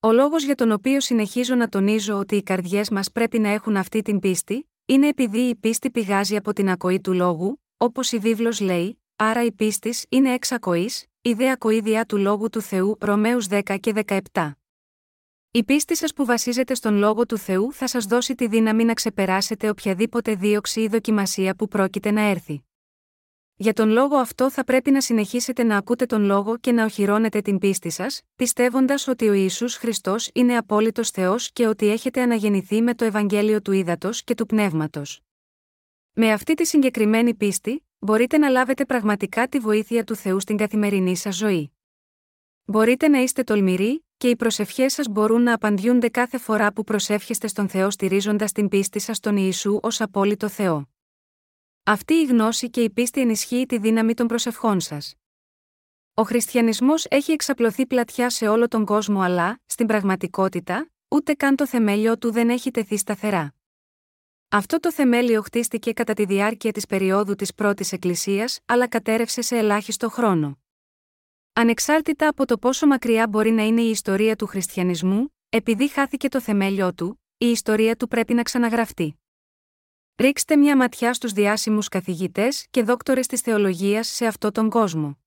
Ο λόγος για τον οποίο συνεχίζω να τονίζω ότι οι καρδιές μας πρέπει να έχουν αυτή την πίστη, είναι επειδή η πίστη πηγάζει από την ακοή του λόγου, όπως η βίβλος λέει, άρα η πίστης είναι εξ ακοής, η δε ακοή διά του λόγου του Θεού, Ρωμαίους δέκα και δεκαεπτά. Η πίστη σας που βασίζεται στον λόγο του Θεού θα σας δώσει τη δύναμη να ξεπεράσετε οποιαδήποτε δίωξη ή δοκιμασία που πρόκειται να έρθει. Για τον λόγο αυτό θα πρέπει να συνεχίσετε να ακούτε τον λόγο και να οχυρώνετε την πίστη σας, πιστεύοντας ότι ο Ιησούς Χριστός είναι απόλυτος Θεός και ότι έχετε αναγεννηθεί με το Ευαγγέλιο του Ήδατος και του Πνεύματος. Με αυτή τη συγκεκριμένη πίστη, μπορείτε να λάβετε πραγματικά τη βοήθεια του Θεού στην καθημερινή σας ζωή. Μπορείτε να είστε τολμηροί, και οι προσευχές σας μπορούν να απαντιούνται κάθε φορά που προσεύχεστε στον Θεό στηρίζοντας την πίστη σας στον Ιησού ως απόλυτο Θεό. Αυτή η γνώση και η πίστη ενισχύει τη δύναμη των προσευχών σας. Ο χριστιανισμός έχει εξαπλωθεί πλατιά σε όλο τον κόσμο αλλά, στην πραγματικότητα, ούτε καν το θεμέλιο του δεν έχει τεθεί σταθερά. Αυτό το θεμέλιο χτίστηκε κατά τη διάρκεια της περίοδου της Πρώτης Εκκλησίας, αλλά κατέρρευσε σε ελάχιστο χρόνο. Ανεξάρτητα από το πόσο μακριά μπορεί να είναι η ιστορία του χριστιανισμού, επειδή χάθηκε το θεμέλιο του, η ιστορία του πρέπει να ξαναγραφτεί. Ρίξτε μια ματιά στους διάσημους καθηγητές και δόκτορες της θεολογίας σε αυτόν τον κόσμο.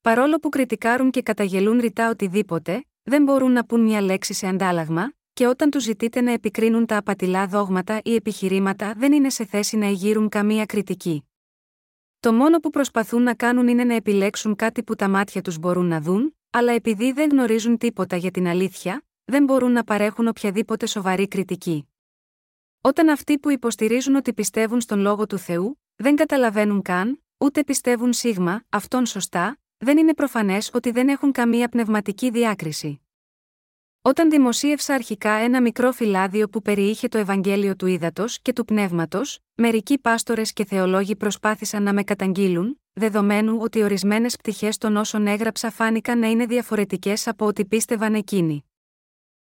Παρόλο που κριτικάρουν και καταγγελούν ρητά οτιδήποτε, δεν μπορούν να πούν μια λέξη σε αντάλλαγμα, και όταν τους ζητείτε να επικρίνουν τα απατηλά δόγματα ή επιχειρήματα δεν είναι σε θέση να εγείρουν καμία κριτική. Το μόνο που προσπαθούν να κάνουν είναι να επιλέξουν κάτι που τα μάτια τους μπορούν να δουν, αλλά επειδή δεν γνωρίζουν τίποτα για την αλήθεια, δεν μπορούν να παρέχουν οποιαδήποτε σοβαρή κριτική. Όταν αυτοί που υποστηρίζουν ότι πιστεύουν στον Λόγο του Θεού, δεν καταλαβαίνουν καν, ούτε πιστεύουν σίγμα, αυτόν σωστά, δεν είναι προφανές ότι δεν έχουν καμία πνευματική διάκριση. Όταν δημοσίευσα αρχικά ένα μικρό φυλάδιο που περιείχε το Ευαγγέλιο του Ύδατος και του Πνεύματος, μερικοί πάστορες και θεολόγοι προσπάθησαν να με καταγγείλουν, δεδομένου ότι ορισμένες πτυχές των όσων έγραψα φάνηκαν να είναι διαφορετικές από ό,τι πίστευαν εκείνοι.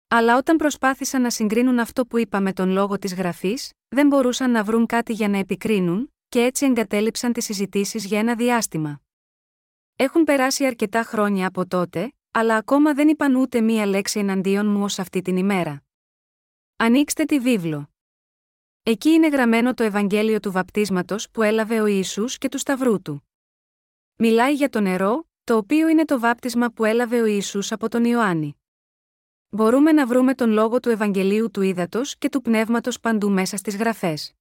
Αλλά όταν προσπάθησαν να συγκρίνουν αυτό που είπα με τον λόγο της Γραφής, δεν μπορούσαν να βρουν κάτι για να επικρίνουν, και έτσι εγκατέλειψαν τις συζητήσεις για ένα διάστημα. Έχουν περάσει αρκετά χρόνια από τότε, αλλά ακόμα δεν είπαν ούτε μία λέξη εναντίον μου ως αυτή την ημέρα. Ανοίξτε τη βίβλο. Εκεί είναι γραμμένο το Ευαγγέλιο του βαπτίσματος που έλαβε ο Ιησούς και του σταυρού του. Μιλάει για το νερό, το οποίο είναι το βάπτισμα που έλαβε ο Ιησούς από τον Ιωάννη. Μπορούμε να βρούμε τον λόγο του Ευαγγελίου του ύδατος και του πνεύματος παντού μέσα στις γραφές.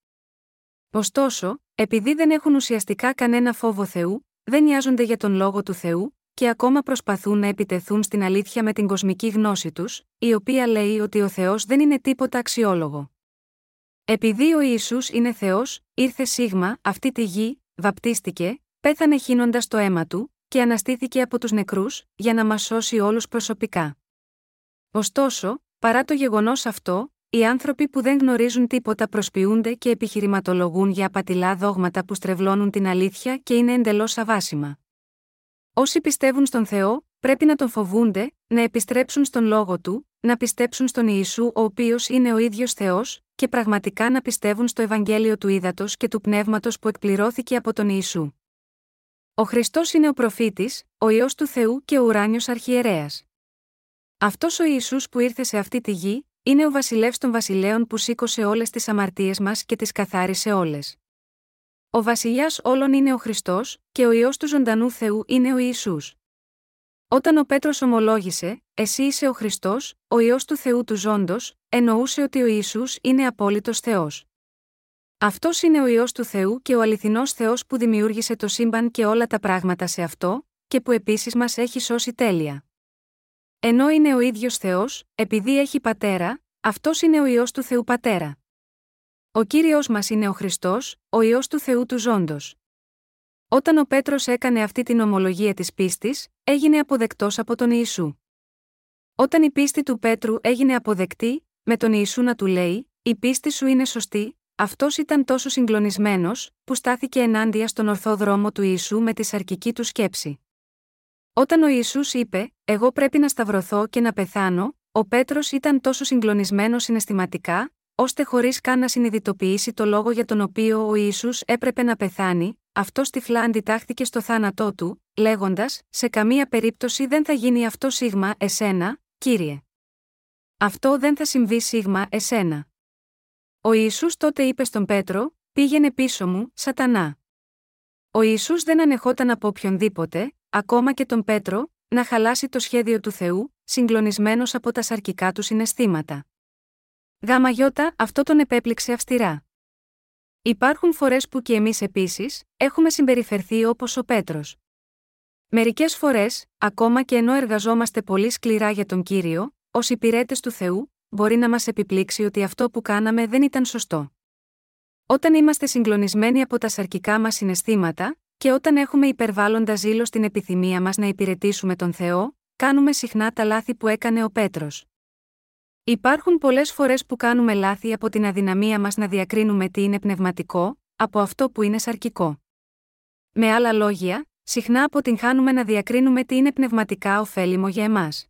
Ωστόσο, επειδή δεν έχουν ουσιαστικά κανένα φόβο Θεού, δεν νοιάζονται για τον λόγο του Θεού, και ακόμα προσπαθούν να επιτεθούν στην αλήθεια με την κοσμική γνώση τους, η οποία λέει ότι ο Θεός δεν είναι τίποτα αξιόλογο. Επειδή ο Ιησούς είναι Θεός, ήρθε σίγμα αυτή τη γη, βαπτίστηκε, πέθανε χύνοντας το αίμα του, και αναστήθηκε από τους νεκρούς, για να μας σώσει όλους προσωπικά. Ωστόσο, παρά το γεγονός αυτό, οι άνθρωποι που δεν γνωρίζουν τίποτα προσποιούνται και επιχειρηματολογούν για απατηλά δόγματα που στρεβλώνουν την αλήθεια και είναι εντελώς αβάσιμα. Όσοι πιστεύουν στον Θεό, πρέπει να τον φοβούνται, να επιστρέψουν στον λόγο του, να πιστέψουν στον Ιησού ο οποίος είναι ο ίδιος Θεός, και πραγματικά να πιστεύουν στο Ευαγγέλιο του ύδατος και του πνεύματος που εκπληρώθηκε από τον Ιησού. Ο Χριστός είναι ο προφήτης, ο Υιός του Θεού και ο ουράνιος αρχιερέας. Αυτός ο Ιησούς που ήρθε σε αυτή τη γη, είναι ο βασιλεύς των βασιλέων που σήκωσε όλες τις αμαρτίες μας και τις καθάρισε όλες. Ο βασιλιάς όλων είναι ο Χριστός και ο Υιός του ζωντανού Θεού είναι ο Ιησούς. Όταν ο Πέτρος ομολόγησε «Εσύ είσαι ο Χριστός, ο Υιός του Θεού του ζώντος», εννοούσε ότι ο Ιησούς είναι απόλυτος Θεός. Αυτός είναι ο Υιός του Θεού και ο αληθινός Θεός που δημιούργησε το σύμπαν και όλα τα πράγματα σε αυτό και που επίσης μας έχει σώσει τέλεια. Ενώ είναι ο ίδιος Θεός, επειδή έχει Πατέρα, αυτός είναι ο Υιός του Θεού Πατέρα. Ο Κύριος μας είναι ο Χριστός, ο Υιός του Θεού του ζώντος. Όταν ο Πέτρος έκανε αυτή την ομολογία της πίστης, έγινε αποδεκτός από τον Ιησού. Όταν η πίστη του Πέτρου έγινε αποδεκτή, με τον Ιησού να του λέει «Η πίστη σου είναι σωστή», αυτός ήταν τόσο συγκλονισμένος, που στάθηκε ενάντια στον ορθό δρόμο του Ιησού με τη σαρκική του σκέψη. Όταν ο Ιησούς είπε «Εγώ πρέπει να σταυρωθώ και να πεθάνω», ο Πέτρος ήταν τόσο συγκλονισμένος συναισθηματικά, ώστε χωρίς καν να συνειδητοποιήσει το λόγο για τον οποίο ο Ιησούς έπρεπε να πεθάνει, αυτός τυφλά αντιτάχθηκε στο θάνατό του, λέγοντας «Σε καμία περίπτωση δεν θα γίνει αυτό σίγμα εσένα, Κύριε. Αυτό δεν θα συμβεί σίγμα εσένα». Ο Ιησούς τότε είπε στον Πέτρο «Πήγαινε πίσω μου, Σατανά». Ο Ιησούς δεν ανεχόταν από οποιονδήποτε, ακόμα και τον Πέτρο, να χαλάσει το σχέδιο του Θεού, συγκλονισμένος από τα σαρκικά του συναισθήματα. Γαμαγιώτα, αυτό τον επέπληξε αυστηρά. Υπάρχουν φορές που και εμείς επίσης, έχουμε συμπεριφερθεί όπως ο Πέτρος. Μερικές φορές, ακόμα και ενώ εργαζόμαστε πολύ σκληρά για τον Κύριο, ως υπηρέτες του Θεού, μπορεί να μας επιπλήξει ότι αυτό που κάναμε δεν ήταν σωστό. Όταν είμαστε συγκλονισμένοι από τα σαρκικά μας συναισθήματα, και όταν έχουμε υπερβάλλοντα ζήλο στην επιθυμία μας να υπηρετήσουμε τον Θεό, κάνουμε συχνά τα λάθη που έκανε ο Πέτρος. Υπάρχουν πολλές φορές που κάνουμε λάθη από την αδυναμία μας να διακρίνουμε τι είναι πνευματικό, από αυτό που είναι σαρκικό. Με άλλα λόγια, συχνά αποτυγχάνουμε να διακρίνουμε τι είναι πνευματικά ωφέλιμο για εμάς.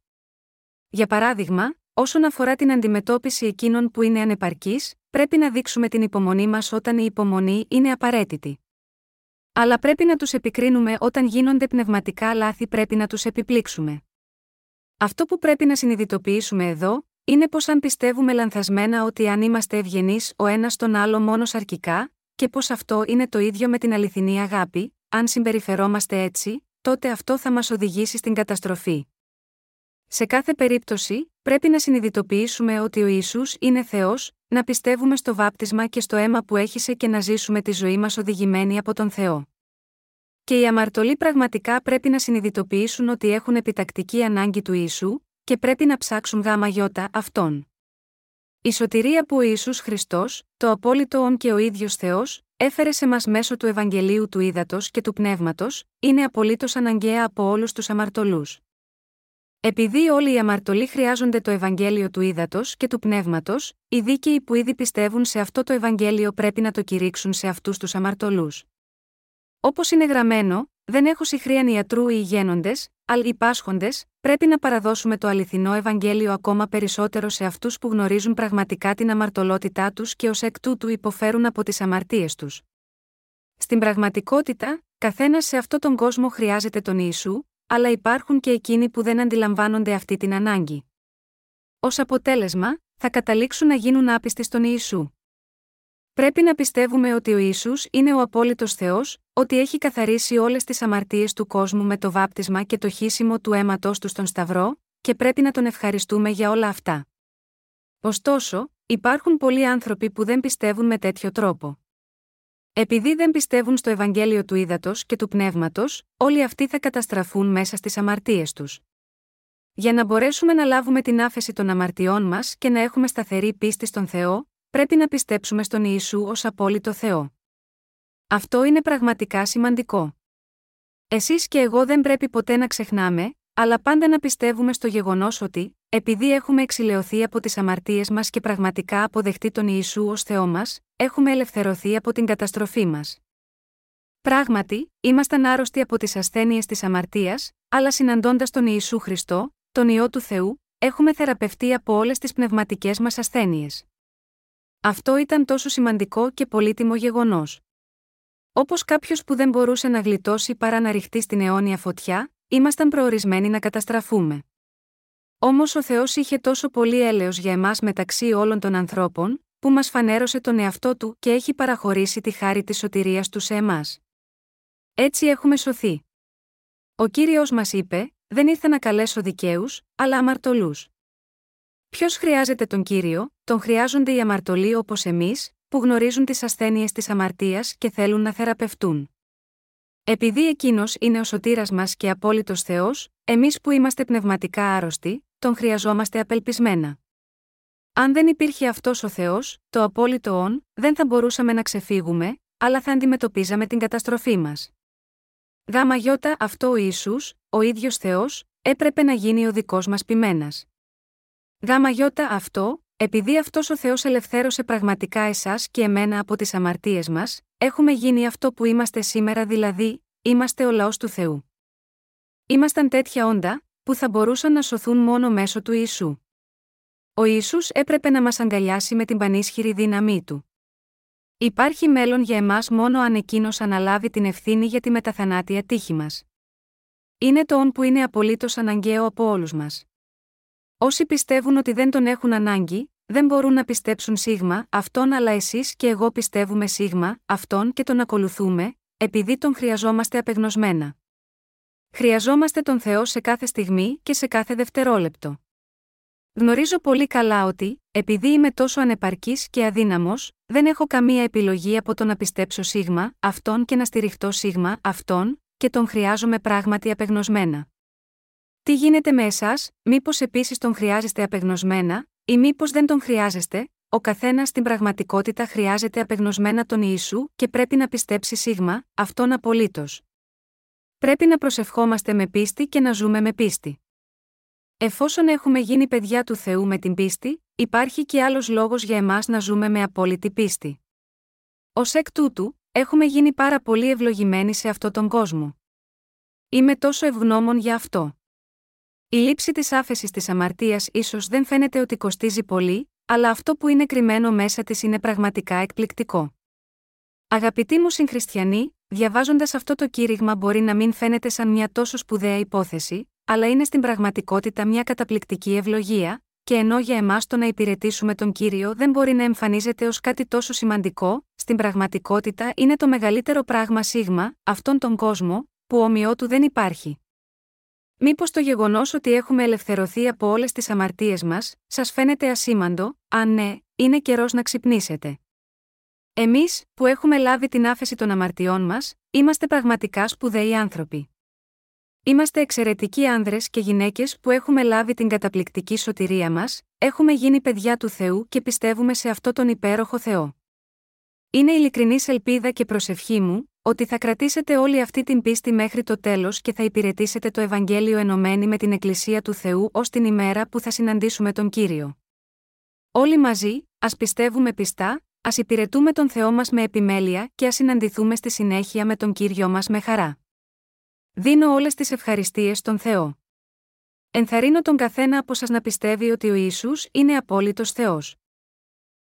Για παράδειγμα, όσον αφορά την αντιμετώπιση εκείνων που είναι ανεπαρκείς, πρέπει να δείξουμε την υπομονή μας όταν η υπομονή είναι απαραίτητη. Αλλά πρέπει να τους επικρίνουμε όταν γίνονται πνευματικά λάθη, πρέπει να τους επιπλήξουμε. Αυτό που πρέπει να συνειδητοποιήσουμε εδώ, είναι πως αν πιστεύουμε λανθασμένα ότι αν είμαστε ευγενείς ο ένας τον άλλο μόνος αρκικά, και πως αυτό είναι το ίδιο με την αληθινή αγάπη, αν συμπεριφερόμαστε έτσι, τότε αυτό θα μας οδηγήσει στην καταστροφή. Σε κάθε περίπτωση, πρέπει να συνειδητοποιήσουμε ότι ο Ιησούς είναι Θεός, να πιστεύουμε στο βάπτισμα και στο αίμα που έχυσε και να ζήσουμε τη ζωή μας οδηγημένοι από τον Θεό. Και οι αμαρτωλοί πραγματικά πρέπει να συνειδητοποιήσουν ότι έχουν επιτακτική ανάγκη του Ιησού και πρέπει να ψάξουν γάμα γιώτα αυτόν. Η σωτηρία που ο Ιησούς Χριστός, το απόλυτο ον και ο ίδιος Θεός, έφερε σε μας μέσω του Ευαγγελίου του Ύδατος και του Πνεύματος, είναι απολύτως αναγκαία από όλους τους αμαρτωλούς. Επειδή όλοι οι αμαρτωλοί χρειάζονται το Ευαγγέλιο του Ύδατος και του Πνεύματος, οι δίκαιοι που ήδη πιστεύουν σε αυτό το Ευαγγέλιο πρέπει να το κηρύξουν σε αυτούς τους αμαρτωλούς. Όπως είναι γραμμένο, δεν έχω συχρίαν ιατρού οι γένοντες, αλλά οι πάσχοντες, πρέπει να παραδώσουμε το αληθινό Ευαγγέλιο ακόμα περισσότερο σε αυτούς που γνωρίζουν πραγματικά την αμαρτωλότητά τους και ως εκ τούτου υποφέρουν από τις αμαρτίες τους. Στην πραγματικότητα, καθένας σε αυτόν τον κόσμο χρειάζεται τον Ιησού, αλλά υπάρχουν και εκείνοι που δεν αντιλαμβάνονται αυτή την ανάγκη. Ως αποτέλεσμα, θα καταλήξουν να γίνουν άπιστοι στον Ιησού. Πρέπει να πιστεύουμε ότι ο Ιησούς είναι ο απόλυτος Θεός, ότι έχει καθαρίσει όλες τις αμαρτίες του κόσμου με το βάπτισμα και το χύσιμο του αίματος του στον Σταυρό, και πρέπει να τον ευχαριστούμε για όλα αυτά. Ωστόσο, υπάρχουν πολλοί άνθρωποι που δεν πιστεύουν με τέτοιο τρόπο. Επειδή δεν πιστεύουν στο Ευαγγέλιο του Ύδατος και του Πνεύματος, όλοι αυτοί θα καταστραφούν μέσα στις αμαρτίες τους. Για να μπορέσουμε να λάβουμε την άφεση των αμαρτιών μας και να έχουμε σταθερή πίστη στον Θεό, πρέπει να πιστέψουμε στον Ιησού ως απόλυτο Θεό. Αυτό είναι πραγματικά σημαντικό. Εσείς και εγώ δεν πρέπει ποτέ να ξεχνάμε, αλλά πάντα να πιστεύουμε στο γεγονός ότι, επειδή έχουμε εξηλαιωθεί από τις αμαρτίες μας και πραγματικά αποδεχτεί τον Ιησού ως Θεό μας, έχουμε ελευθερωθεί από την καταστροφή μας. Πράγματι, ήμασταν άρρωστοι από τις ασθένειες της αμαρτίας, αλλά συναντώντας τον Ιησού Χριστό, τον Υιό του Θεού, έχουμε θεραπευτεί από όλες τις πνευματικές μας ασθένειες. Αυτό ήταν τόσο σημαντικό και πολύτιμο γεγονός. Όπως κάποιος που δεν μπορούσε να γλιτώσει παρά να ρηχτεί στην αιώνια φωτιά, ήμασταν προορισμένοι να καταστραφούμε. Όμως ο Θεός είχε τόσο πολύ έλεος για εμάς μεταξύ όλων των ανθρώπων, που μας φανέρωσε τον εαυτό του και έχει παραχωρήσει τη χάρη της σωτηρίας του σε εμάς. Έτσι έχουμε σωθεί. Ο Κύριος μας είπε: «Δεν ήρθα να καλέσω δικαίους, αλλά αμαρτωλούς». Ποιος χρειάζεται τον Κύριο? Τον χρειάζονται οι αμαρτωλοί όπως εμείς, που γνωρίζουν τις ασθένειες της αμαρτίας και θέλουν να θεραπευτούν. Επειδή Εκείνος είναι ο σωτήρας μας και απόλυτος Θεός, εμείς που είμαστε πνευματικά άρρωστοι, τον χρειαζόμαστε απελπισμένα. Αν δεν υπήρχε αυτός ο Θεός, το απόλυτο ον, δεν θα μπορούσαμε να ξεφύγουμε, αλλά θα αντιμετωπίζαμε την καταστροφή μας. Γάμα γιώτα αυτό ο Ιησούς, ο ίδιος Θεός, έπρεπε να γίνει ο δικός μας ποιμένας. Γάμα γιώτα αυτό, επειδή αυτός ο Θεός ελευθέρωσε πραγματικά εσάς και εμένα από τις αμαρτίες μας, έχουμε γίνει αυτό που είμαστε σήμερα, δηλαδή, είμαστε ο λαός του Θεού. Ήμασταν τέτοια όντα, που θα μπορούσαν να σωθούν μόνο μέσω του Ιησού. Ο Ιησούς έπρεπε να μας αγκαλιάσει με την πανίσχυρη δύναμή του. Υπάρχει μέλλον για εμάς μόνο αν Εκείνος αναλάβει την ευθύνη για τη μεταθανάτια τύχη μας. Είναι το όν που είναι απολύτως αναγκαίο από όλους μας. Όσοι πιστεύουν ότι δεν τον έχουν ανάγκη, δεν μπορούν να πιστέψουν σίγμα αυτόν, αλλά εσείς και εγώ πιστεύουμε σίγμα αυτόν και τον ακολουθούμε, επειδή τον χρειαζόμαστε απεγνωσμένα. Χρειαζόμαστε τον Θεό σε κάθε στιγμή και σε κάθε δευτερόλεπτο. Γνωρίζω πολύ καλά ότι, επειδή είμαι τόσο ανεπαρκής και αδύναμος, δεν έχω καμία επιλογή από το να πιστέψω σίγμα αυτόν και να στηριχτώ σίγμα αυτόν, και τον χρειάζομαι πράγματι απεγνωσμένα. Τι γίνεται με εσάς, μήπως επίσης τον χρειάζεστε απεγνωσμένα, ή μήπως δεν τον χρειάζεστε? Ο καθένας στην πραγματικότητα χρειάζεται απεγνωσμένα τον Ιησού και πρέπει να πιστέψει σίγμα αυτόν απολύτως. Πρέπει να προσευχόμαστε με πίστη και να ζούμε με πίστη. Εφόσον έχουμε γίνει παιδιά του Θεού με την πίστη, υπάρχει και άλλος λόγος για εμάς να ζούμε με απόλυτη πίστη. Ως εκ τούτου, έχουμε γίνει πάρα πολύ ευλογημένοι σε αυτόν τον κόσμο. Είμαι τόσο ευγνώμων για αυτό. Η λήψη της άφεσης της αμαρτίας ίσως δεν φαίνεται ότι κοστίζει πολύ, αλλά αυτό που είναι κρυμμένο μέσα της είναι πραγματικά εκπληκτικό. Αγαπητοί μου συγχριστιανοί, διαβάζοντας αυτό το κήρυγμα μπορεί να μην φαίνεται σαν μια τόσο σπουδαία υπόθεση, αλλά είναι στην πραγματικότητα μια καταπληκτική ευλογία, και ενώ για εμάς το να υπηρετήσουμε τον Κύριο δεν μπορεί να εμφανίζεται ως κάτι τόσο σημαντικό, στην πραγματικότητα είναι το μεγαλύτερο πράγμα σίγμα, αυτόν τον κόσμο, που ομοιό του δεν υπάρχει. Μήπως το γεγονός ότι έχουμε ελευθερωθεί από όλες τις αμαρτίες μας, σας φαίνεται ασήμαντο? Αν ναι, είναι καιρός να ξυπνήσετε. Εμείς, που έχουμε λάβει την άφεση των αμαρτιών μας, είμαστε πραγματικά σπουδαίοι άνθρωποι. Είμαστε εξαιρετικοί άνδρες και γυναίκες που έχουμε λάβει την καταπληκτική σωτηρία μας, έχουμε γίνει παιδιά του Θεού και πιστεύουμε σε αυτόν τον υπέροχο Θεό. Είναι ειλικρινής ελπίδα και προσευχή μου, ότι θα κρατήσετε όλη αυτή την πίστη μέχρι το τέλος και θα υπηρετήσετε το Ευαγγέλιο ενωμένοι με την Εκκλησία του Θεού ως την ημέρα που θα συναντήσουμε τον Κύριο. Όλοι μαζί, ας πιστεύουμε πιστά, ας υπηρετούμε τον Θεό μας με επιμέλεια και ας συναντηθούμε στη συνέχεια με τον Κύριο μας με χαρά. Δίνω όλες τις ευχαριστίες στον Θεό. Ενθαρρύνω τον καθένα από σας να πιστεύει ότι ο Ιησούς είναι απόλυτος Θεός.